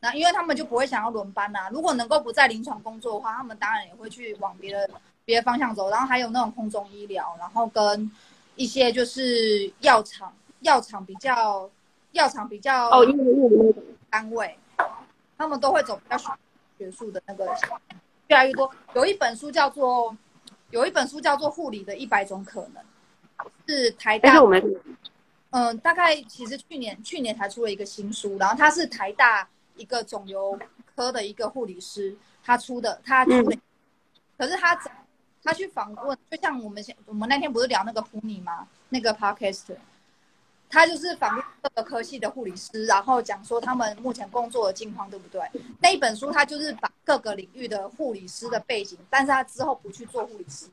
那因为他们就不会想要轮班啦、啊。如果能够不在临床工作的话，他们当然也会去往别的别的方向走。然后还有那种空中医疗，然后跟一些就是药厂，药厂比较药厂比较哦，单位，他们都会走比较学术的那个越来越多。有一本书叫做有一本书叫做《护理的一百种可能》，是台大。嗯、呃，大概其实去年去年才出了一个新书，然后它是台大。一个肿瘤科的一个护理师，他出的，他出的，可是他他去访问，就像我们我们那天不是聊那个普尼吗？那个 Podcast， 他就是访问各个科系的护理师，然后讲说他们目前工作的境况，对不对？那一本书他就是把各个领域的护理师的背景，但是他之后不去做护理师，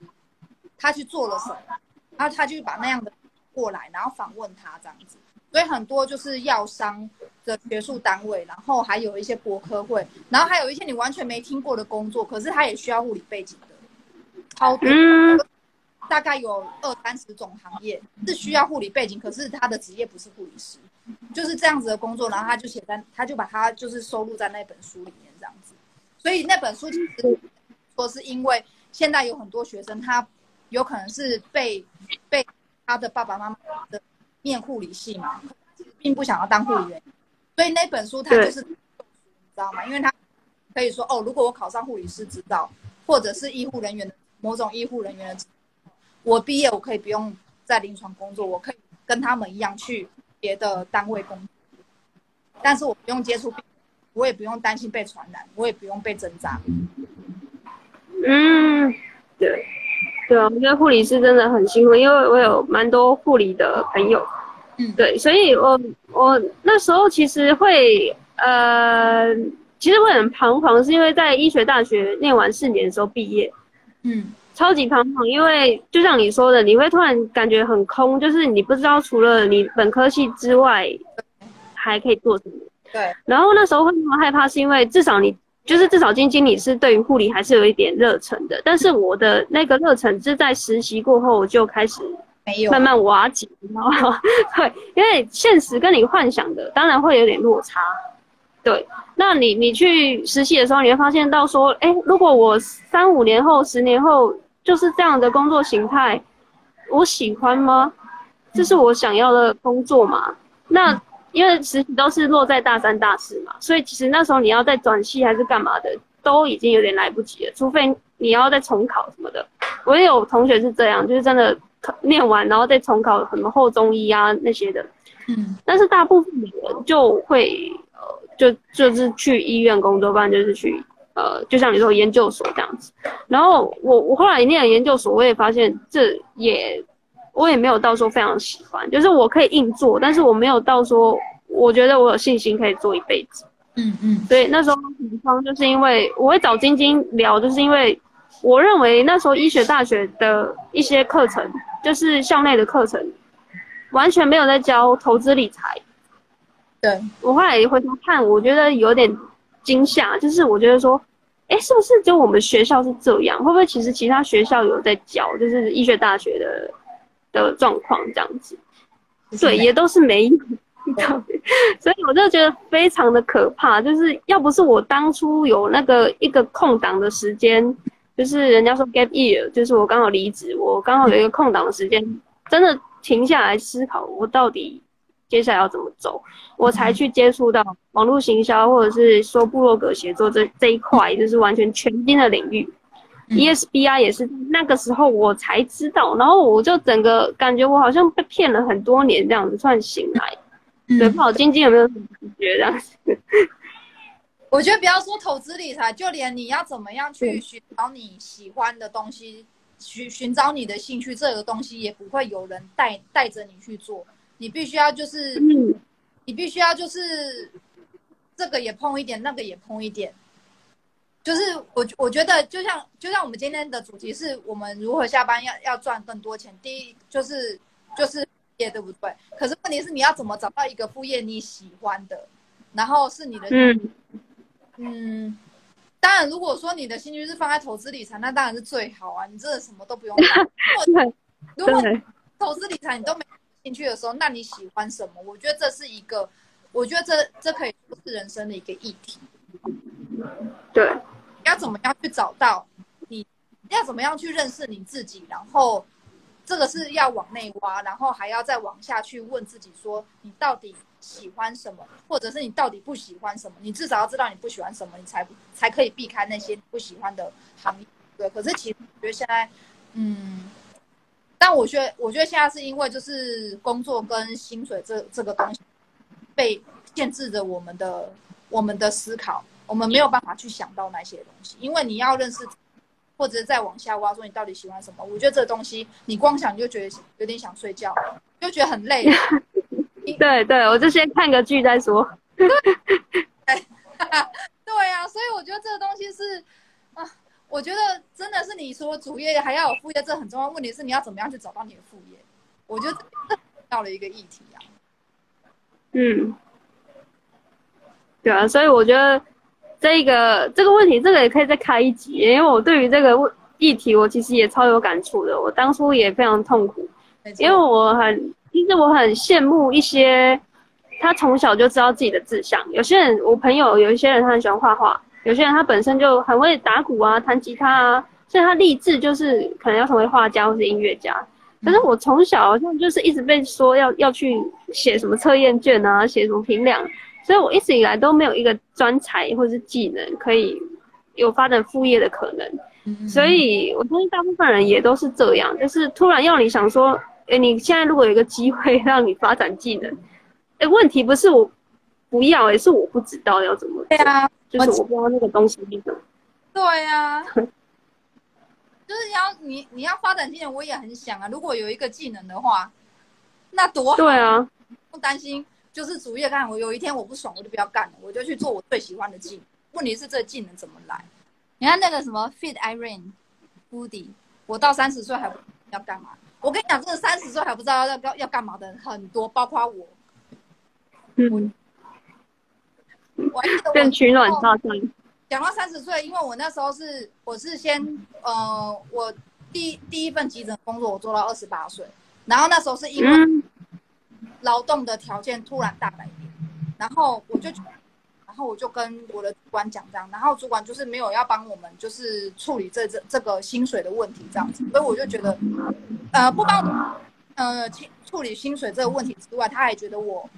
他去做了什么？然后他就把那样的过来，然后访问他这样子，所以很多就是药商。的学术单位，然后还有一些博科会，然后还有一些你完全没听过的工作，可是它也需要护理背景的，超多，嗯，大概有二三十种行业是需要护理背景，可是他的职业不是护理师，就是这样子的工作，然后他就写在，他就把它就是收录在那本书里面这样子。所以那本书其实说是因为现在有很多学生，他有可能是被被他的爸爸妈妈的念护理系嘛，其实并不想要当护理员，所以那本书他就是你知道吗？因为他可以说哦，如果我考上护理师执照，或者是医护人员的某种医护人员的执照，我毕业我可以不用在临床工作，我可以跟他们一样去别的单位工作，但是我不用接触病人，我也不用担心被传染，我也不用被针扎。嗯，对，对啊，我觉得护理师真的很辛苦，因为我有蛮多护理的朋友，嗯，对，所以我我那时候其实会呃，其实会很彷徨，是因为在医学大学念完四年的时候毕业，嗯。超级彷徨，因为就像你说的，你会突然感觉很空，就是你不知道除了你本科系之外还可以做什么。对。然后那时候会那么害怕，是因为至少你就是至少金经理是对于护理还是有一点热忱的，但是我的那个热忱是在实习过后我就开始慢慢瓦解，然后对，因为现实跟你幻想的当然会有点落差。对，那你你去实习的时候，你会发现到说，哎，如果我三五年后、十年后。就是这样的工作形态，我喜欢吗？这是我想要的工作吗？那因为实习都是落在大三、大四嘛，所以其实那时候你要再转系还是干嘛的，都已经有点来不及了，除非你要再重考什么的。我也有同学是这样，就是真的念完然后再重考什么后中医啊那些的。嗯，但是大部分的人就会呃，就就是去医院工作，不然就是去。呃，就像你说研究所这样子，然后我我后来念了研究所，我也发现这也我也没有到说非常喜欢，就是我可以硬做，但是我没有到说我觉得我有信心可以做一辈子。嗯嗯。所以那时候情况就是因为我会找晶晶聊，就是因为我认为那时候医学大学的一些课程，就是校内的课程，完全没有在教投资理财。对，我后来回头看，我觉得有点。惊吓，就是我觉得说，哎，是不是就我们学校是这样？会不会其实其他学校有在教，就是医学大学的的状况这样子？对，也都是没有。所以我就觉得非常的可怕，就是要不是我当初有那个一个空档的时间，就是人家说 gap year， 就是我刚好离职，我刚好有一个空档的时间，真的停下来思考我到底。接下来要怎么走，我才去接触到网络行销或者是说部落格写作这这一块，就是完全全新的领域。嗯、E S B I 也是那个时候我才知道，然后我就整个感觉我好像被骗了很多年这样子，突然醒来。嗯、对，不好，晶晶有没有什么感觉这样子？我觉得不要说投资理财，就连你要怎么样去寻找你喜欢的东西，寻寻找你的兴趣，这个东西也不会有人带带着你去做。你必须要就是，你必须要就是，这个也碰一点，那个也碰一点，就是我我觉得就像就像我们今天的主题是我们如何下班要要赚更多钱，第一就是就是副业，对不对？可是问题是你要怎么找到一个副业你喜欢的，然后是你的嗯嗯，当然如果说你的兴趣是放在投资理财，那当然是最好啊，你真的什么都不用管。如果投资理财你都没。进去的时候，那你喜欢什么？我觉得这是一个，我觉得这这可以说是人生的一个议题。对，要怎么样去找到你？要怎么样去认识你自己？然后这个是要往内挖，然后还要再往下去问自己说，你到底喜欢什么，或者是你到底不喜欢什么？你至少要知道你不喜欢什么，你才才可以避开那些不喜欢的行业。对，可是其实我觉得现在，嗯。但我觉得，我觉得现在是因为就是工作跟薪水这这个东西被限制着我们的我们的思考，我们没有办法去想到那些东西。因为你要认识，或者再往下挖，说你到底喜欢什么？我觉得这东西你光想你就觉得有点想睡觉，就觉得很累。对对，我就先看个剧再说。对，对啊，所以我觉得这个东西是啊。我觉得真的是你说主业还要有副业，这很重要。问题是你要怎么样去找到你的副业？我觉得这到了一个议题啊。嗯，对啊，所以我觉得这个这个问题，这个也可以再开一集，因为我对于这个议题，我其实也超有感触的。我当初也非常痛苦，因为我很，其实我很羡慕一些他从小就知道自己的志向。有些人，我朋友有一些人他很喜欢画画，有些人他本身就很会打鼓啊、弹吉他啊，所以他立志就是可能要成为画家或是音乐家。可是我从小好像就是一直被说要要去写什么测验卷啊，写什么评量，所以我一直以来都没有一个专才或是技能可以有发展副业的可能。所以我相信大部分人也都是这样，就是突然要你想说，哎，你现在如果有一个机会让你发展技能，哎，问题不是我不要，也是我不知道要怎么做。对啊，就是我不知道那个东西是什么。对啊。就是要你你要发展技能，我也很想啊。如果有一个技能的话，那多好。对啊，不担心。就是主业干，我有一天我不爽，我就不要干了，我就去做我最喜欢的技能。问题是这技能怎么来？你看那个什么 Fit Irene Woody， 我到三十岁还不知道要干嘛。我跟你讲，这个三十岁还不知道要要要干嘛的人很多，包括我。嗯。我还记得我变取暖大将。讲到三十岁，因为我那时候是我是先呃，我第第一份急诊工作我做到二十八岁，然后那时候是因为劳动的条件突然大改变，然后我就然后我就跟我的主管讲这样，然后主管就是没有要帮我们就是处理这这这个薪水的问题这样子，所以我就觉得呃不帮呃处理薪水这个问题之外，他还觉得我。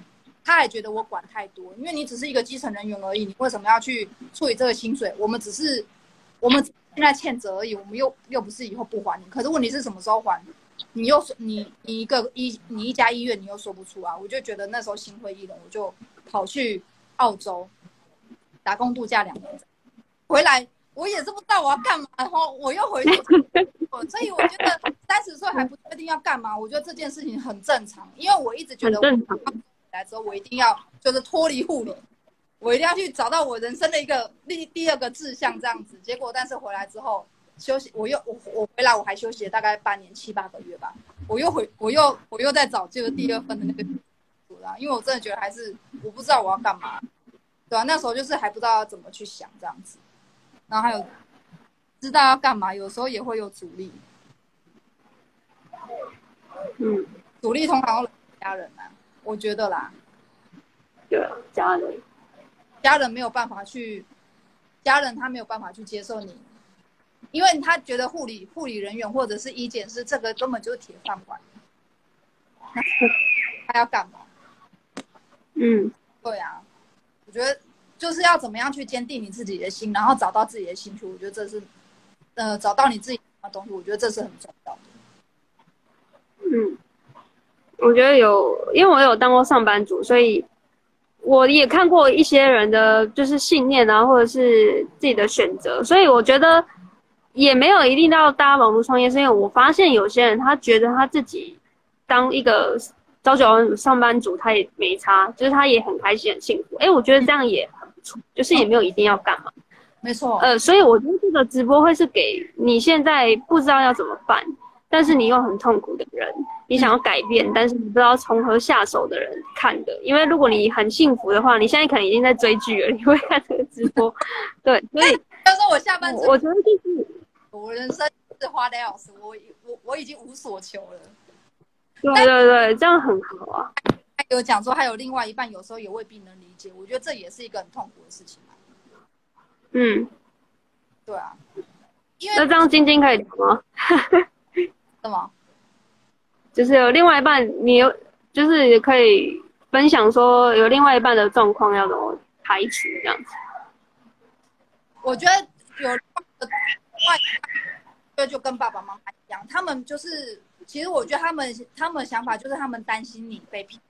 他还觉得我管太多，因为你只是一个基层人员而已，你为什么要去处理这个薪水？我们只是我们现在欠责而已，我们又又不是以后不还你。可是问题是什么时候还？你又你你一个一你一家医院你又说不出啊！我就觉得那时候心灰意冷，我就跑去澳洲打工度假两年，回来我也是不知道我要干嘛，然后我又回去，所以我觉得三十岁还不确定要干嘛，我觉得这件事情很正常，因为我一直觉得我很正常。来之后，我一定要就是脱离护理，我一定要去找到我人生的一个第第二个志向这样子。结果，但是回来之后休息，我又我我回来我还休息了大概半年七八个月吧。我又回我又我又在找就是第二份的那个组啦，因为我真的觉得还是我不知道我要干嘛，对吧、啊？那时候就是还不知道要怎么去想这样子，然后还有知道要干嘛，有时候也会有阻力，嗯，阻力通常都是家人啊。我觉得啦，对家人，家人没有办法去，家人他没有办法去接受你，因为他觉得护理护理人员或者是医检师这个根本就是铁饭碗，他要干嘛？嗯，对啊，我觉得就是要怎么样去坚定你自己的心，然后找到自己的兴趣，我觉得这是，呃，找到你自己的东西，我觉得这是很重要的。嗯。我觉得有，因为我有当过上班族，所以我也看过一些人的就是信念啊，或者是自己的选择，所以我觉得也没有一定要大家网络创业，是因为我发现有些人他觉得他自己当一个朝九晚五上班族，他也没差，就是他也很开心很幸福。哎，我觉得这样也很不错，就是也没有一定要干嘛。没错。呃，所以我觉得这个直播会是给你现在不知道要怎么办，但是你又很痛苦的人。你想要改变，但是你不知道从何下手的人看的，因为如果你很幸福的话，你现在可能已经在追剧了，你会看这个直播，对，所以要说我下班之后，我觉得就是我人生是花的要死，我我我已经无所求了。对对对，这样很好啊。还有讲说还有另外一半，有时候也未必能理解，我觉得这也是一个很痛苦的事情嘛。嗯，对啊，因为那这样晶晶可以聊吗？什么？就是有另外一半，你有就是也可以分享说有另外一半的状况要怎么排除这样子。我觉得有另外一半，就跟爸爸妈妈一样，他们就是其实我觉得他们他们想法就是他们担心你被骗，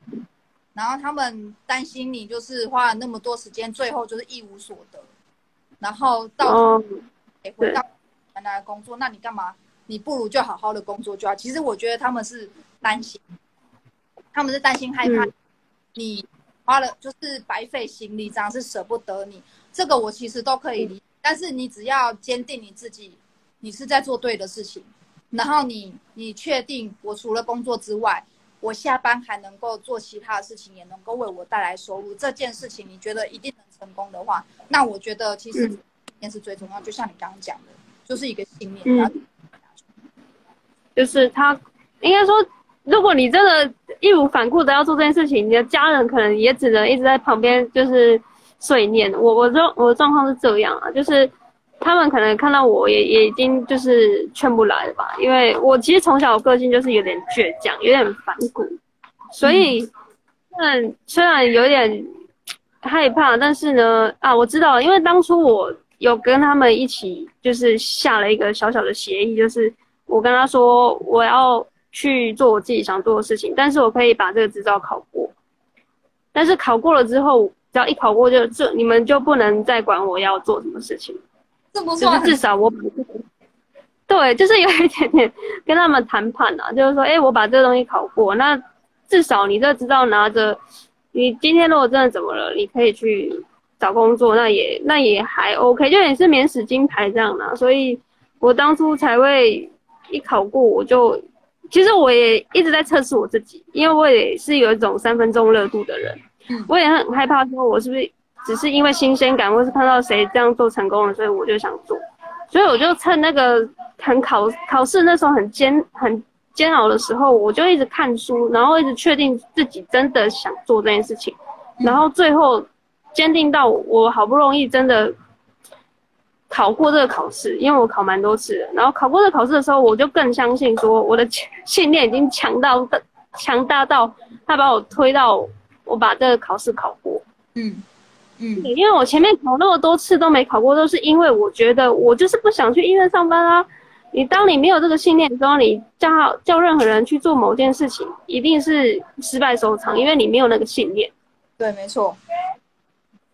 然后他们担心你就是花了那么多时间，最后就是一无所得，然后到也回到原来的工作，那你干嘛？你不如就好好的工作就好。其实我觉得他们是担心，他们是担心害怕、嗯、你花了就是白费心力，这样是舍不得你。这个我其实都可以理解，但是你只要坚定你自己，你是在做对的事情，然后你你确定我除了工作之外，我下班还能够做其他的事情，也能够为我带来收入，这件事情你觉得一定能成成功的话，那我觉得其实也是最重要，就像你刚刚讲的，就是一个信念。嗯、就是他应该说，如果你真的义无反顾的要做这件事情，你的家人可能也只能一直在旁边就是碎念。我我这我的状况是这样啊，就是他们可能看到我也也已经就是劝不来了吧，因为我其实从小个性就是有点倔强，有点反骨，所以。嗯嗯，虽然有点害怕，但是呢，啊，我知道，因为当初我有跟他们一起，就是下了一个小小的协议，就是我跟他说我要去做我自己想做的事情，但是我可以把这个执照考过，但是考过了之后，只要一考过就就你们就不能再管我要做什么事情，这不算，就是至少我，对，就是有一点点跟他们谈判啊，就是说，哎、欸，我把这个东西考过，那。至少你这执照拿着，你今天如果真的怎么了，你可以去找工作，那也那也还 OK， 就也是免死金牌这样啦、啊。所以我当初才会一考过，我就其实我也一直在测试我自己，因为我也是有一种三分钟热度的人，我也很害怕说我是不是只是因为新鲜感，或是看到谁这样做成功了，所以我就想做，所以我就趁那个很考考试那时候很艰很。煎熬的时候，我就一直看书，然后一直确定自己真的想做这件事情，然后最后坚定到我好不容易真的考过这个考试，因为我考蛮多次的。然后考过这个考试的时候，我就更相信说我的信念已经强到强大到他把我推到我把这个考试考过。嗯嗯，因为我前面考那么多次都没考过，都是因为我觉得我就是不想去医院上班啊。你当你没有这个信念之后，你叫叫任何人去做某件事情，一定是失败收场，因为你没有那个信念。对，没错。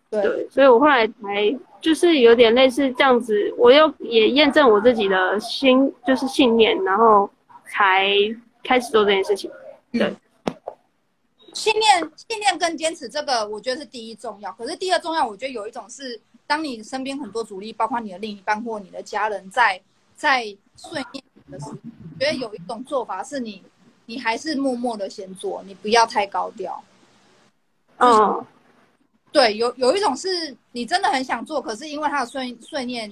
对，对，所以我后来才就是有点类似这样子，我又也验证我自己的心，就是信念，然后才开始做这件事情。对，嗯、信念、信念跟坚持，这个我觉得是第一重要。可是第二重要，我觉得有一种是，当你身边很多阻力，包括你的另一半或你的家人在。在碎念的时候，我觉得有一种做法是你，你还是默默的先做，你不要太高调。嗯、oh. ，对，有有一种是你真的很想做，可是因为他的碎碎念，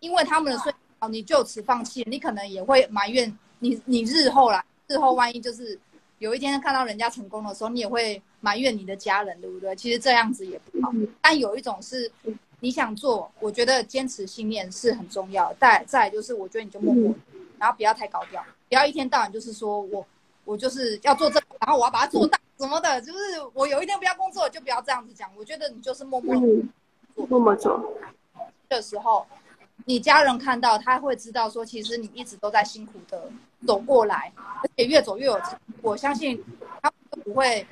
因为他们的碎念，你就此放弃，你可能也会埋怨你，你日后啦，日后万一就是有一天看到人家成功的时候，你也会埋怨你的家人，对不对？其实这样子也不好。但有一种是。你想做，我觉得坚持信念是很重要的。再再来就是，我觉得你就默默，嗯、然后不要太高调，不要一天到晚就是说我我就是要做这个，然后我要把它做大什么的，就是我有一天不要工作就不要这样子讲。我觉得你就是默默做，默默做的时候，你家人看到他会知道说，其实你一直都在辛苦的走过来，而且越走越有成。我相信他们不会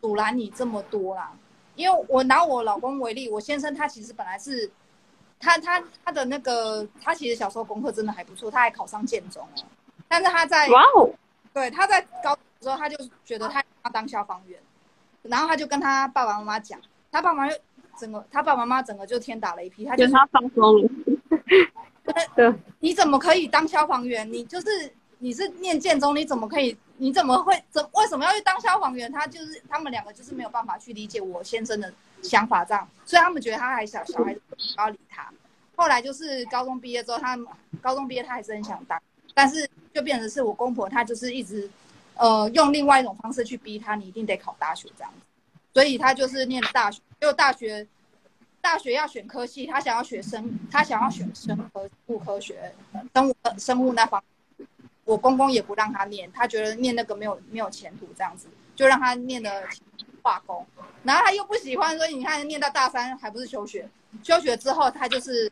阻拦你这么多啦。因为我拿我老公为例，我先生他其实本来是，他他他的那个他其实小时候功课真的还不错，他还考上建中了，但是他在哇哦，对，他在高中的时候他就觉得他要当消防员，然后他就跟他爸爸妈妈讲，他爸妈就整个他爸爸妈妈整个就天打雷劈，他就他放松了，对，你怎么可以当消防员？你就是你是念建中，你怎么可以？你怎么会怎为什么要去当消防员？他就是他们两个就是没有办法去理解我先生的想法这样，所以他们觉得他还小，小孩子不要理他。后来就是高中毕业之后，他高中毕业他还是很想当，但是就变成是我公婆，他就是一直呃用另外一种方式去逼他，你一定得考大学这样子。所以他就是念大学，就大学大学要选科系，他想要学生，他想要选生物科学、生物生物那方面。我公公也不让他念，他觉得念那个没有没有前途，这样子就让他念了化工，然后他又不喜欢，所以你看念到大三还不是休学，休学之后他就是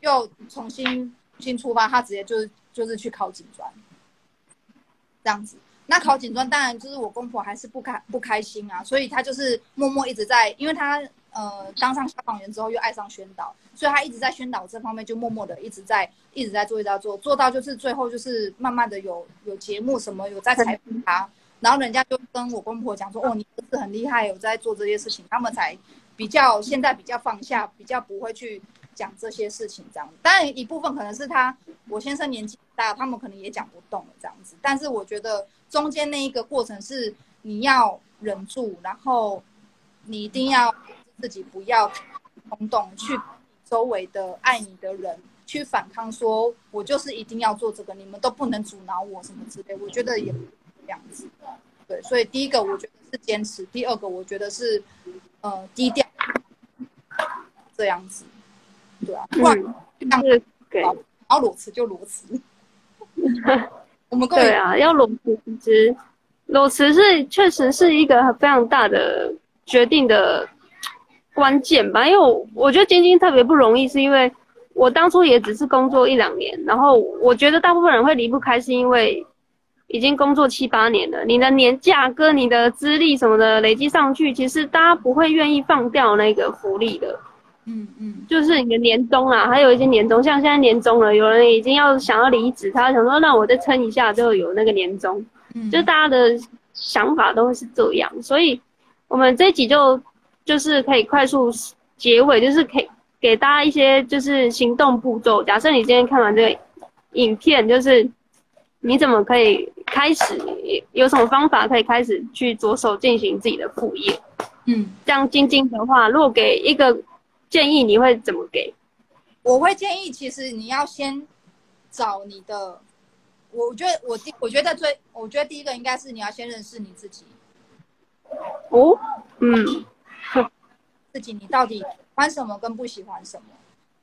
又重新新出发，他直接就是就是去考警专，这样子。那考警专当然就是我公婆还是不开不开心啊，所以他就是默默一直在，因为他呃当上消防员之后又爱上宣导，所以他一直在宣导这方面，就默默的一直在一直在做一直在做，做到就是最后就是慢慢的有有节目什么有在采访他，然后人家就跟我公婆讲说，哦，你真是很厉害，有在做这些事情，他们才比较现在比较放下，比较不会去讲这些事情这样。当然一部分可能是他我先生年纪大，他们可能也讲不动了这样子，但是我觉得。中间那一个过程是你要忍住，然后你一定要自己不要冲动去周围的爱你的人去反抗说我就是一定要做这个，你们都不能阻挠我什么之类，我觉得也不是这样子。对，所以第一个我觉得是坚持，第二个我觉得是呃低调这样子。对啊，不然就是给然后裸辞就裸辞。我们对啊，要裸辞，其实裸辞是确实是一个非常大的决定的关键吧。因为我我觉得晶晶特别不容易，是因为我当初也只是工作一两年，然后我觉得大部分人会离不开，是因为已经工作七八年了，你的年假跟你的资历什么的累积上去，其实大家不会愿意放掉那个福利的。嗯嗯，就是你的年终啊，还有一些年终，像现在年终了，有人已经要想要离职，他想说让我再撑一下，就有那个年终。嗯，就大家的想法都会是这样，所以我们这一集就就是可以快速结尾，就是可以给大家一些就是行动步骤。假设你今天看完这个影片，就是你怎么可以开始，有什么方法可以开始去着手进行自己的副业？嗯，这样晶晶的话，如果给一个建议，你会怎么给？我会建议，其实你要先找你的，我觉得我我觉得最我觉得第一个应该是你要先认识你自己。哦，嗯，自己你到底喜欢什么跟不喜欢什么，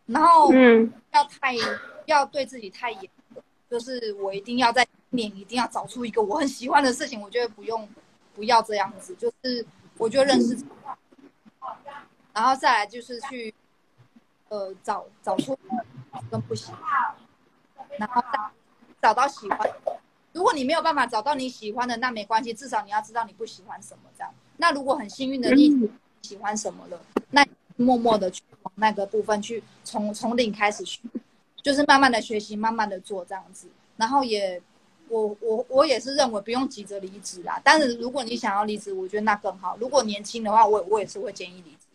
然后嗯，要太要对自己太严。就是我一定要在今年一定要找出一个我很喜欢的事情，我觉得不用不要这样子，就是我就认识自己，然后再来就是去呃找找出跟不喜欢，然后再找到喜欢。如果你没有办法找到你喜欢的，那没关系，至少你要知道你不喜欢什么这样。那如果很幸运的你喜欢什么了，那默默的去往那个部分去从从零开始去。就是慢慢的学习，慢慢的做这样子，然后也，我我我也是认为不用急着离职啦。但是如果你想要离职，我觉得那更好。如果年轻的话，我我也是会建议离职，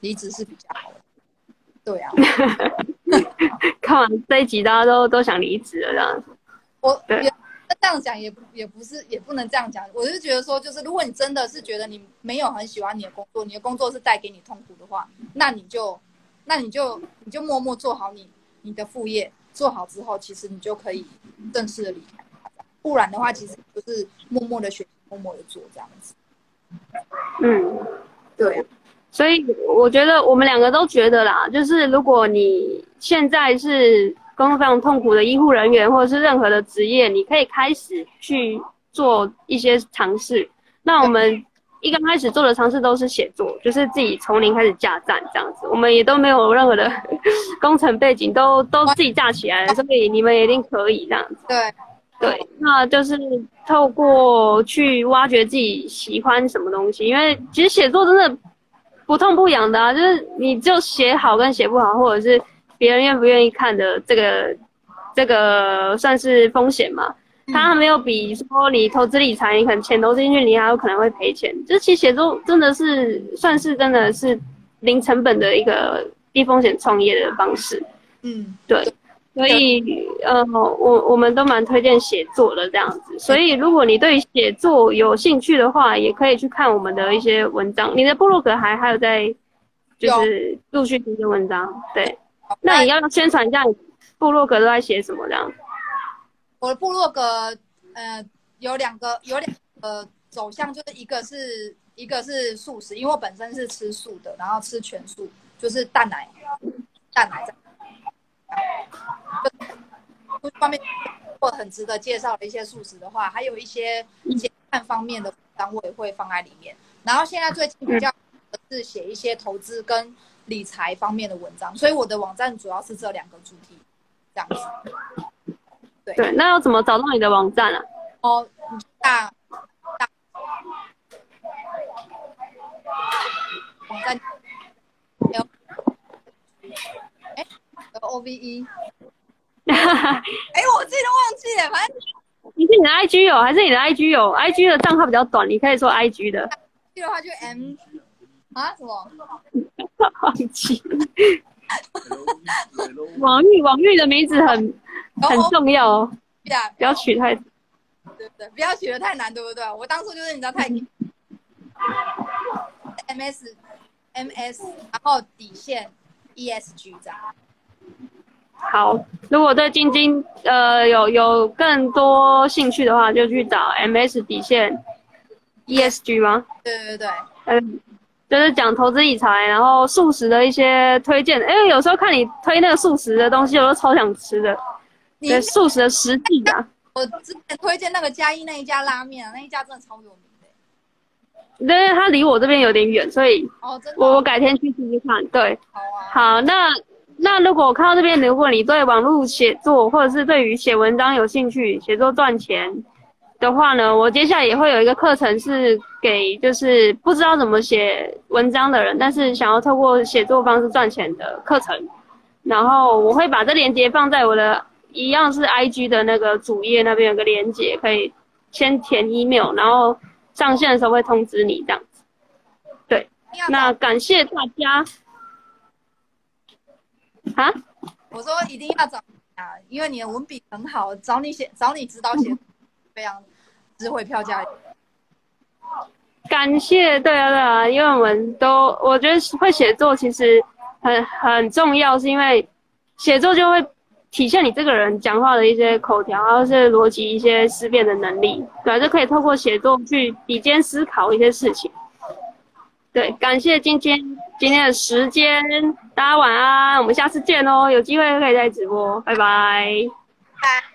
离职是比较好的。对啊，看完这一集，大家都都想离职了这样子。我也这样讲也不也不是也不能这样讲，我是觉得说，就是如果你真的是觉得你没有很喜欢你的工作，你的工作是带给你痛苦的话，那你就那你就你就默默做好你。你的副业做好之后，其实你就可以正式的离开。不然的话，其实就是默默的学习，默默的做这样子。嗯，对。所以我觉得我们两个都觉得啦，就是如果你现在是工作非常痛苦的医护人员，或者是任何的职业，你可以开始去做一些尝试。那我们一刚开始做的尝试都是写作，就是自己从零开始架站这样子，我们也都没有任何的工程背景，都都自己架起来了，所以你们一定可以这样子。对对，那就是透过去挖掘自己喜欢什么东西，因为其实写作真的不痛不痒的啊，就是你就写好跟写不好，或者是别人愿不愿意看的这个这个算是风险嘛。它没有比说你投资理财，你可能钱投资进去，你还有可能会赔钱。就是其实写作真的是算是真的是零成本的一个低风险创业的方式。嗯，对，所以呃，我我们都蛮推荐写作的这样子。所以如果你对写作有兴趣的话，也可以去看我们的一些文章。你的部落格还还有在，就是陆续一些文章。对，那你要宣传一下你部落格都在写什么这样。我的部落格，呃，有两个有两个走向，就是一个是一个是素食，因为我本身是吃素的，然后吃全素，就是蛋奶蛋奶在，就方面我很值得介绍的一些素食的话，还有一些减碳方面的文章我也会放在里面。然后现在最近比较是写一些投资跟理财方面的文章，所以我的网站主要是这两个主题，这样子。对，那要怎么找到你的网站啊？哦，大大网站 L 哎 O V E， 哎我自己都忘记了，反正你是你的 I G 有还是你的 I G 有 ？I G 的账号比较短，你可以说 I G 的。I G 的话就 M 啊什么？忘记。网域网域的名字很。很重要哦，对啊，不要取太，对对，不要取得太难，对不对？我当初就是你知道太 ，M S M S， 然后底线 E S G 这样。好，如果对晶晶呃有有更多兴趣的话，就去找 M S 底线 E S G 吗？对对对，嗯、呃，就是讲投资理财，然后素食的一些推荐。哎，有时候看你推那个素食的东西，我都超想吃的。你素食的实际啊，我之前推荐那个嘉义那一家拉面，那一家真的超有名。 但是它离我这边有点远，所以我、哦、我改天去试试看。对， 好， 啊、好，那那如果我看到这边，如果你对网络写作或者是对于写文章有兴趣，写作赚钱的话呢，我接下来也会有一个课程是给就是不知道怎么写文章的人，但是想要透过写作方式赚钱的课程。然后我会把这链接放在我的一样是 I G 的那个主页那边有个链接，可以先填 email， 然后。 上线的时候会通知你这样子，对。那感谢大家。啊？我说一定要找你啊，因为你的文笔很好，找你写，找你指导写，非常值回票价。感谢，对啊对啊，因为我们都我觉得会写作其实很很重要，是因为写作就会体现你这个人讲话的一些口条，然后是逻辑一些思辨的能力，对，就可以透过写作去比肩思考一些事情。对，感谢今天今天的时间，大家晚安，我们下次见哦，有机会可以再直播，拜拜。拜。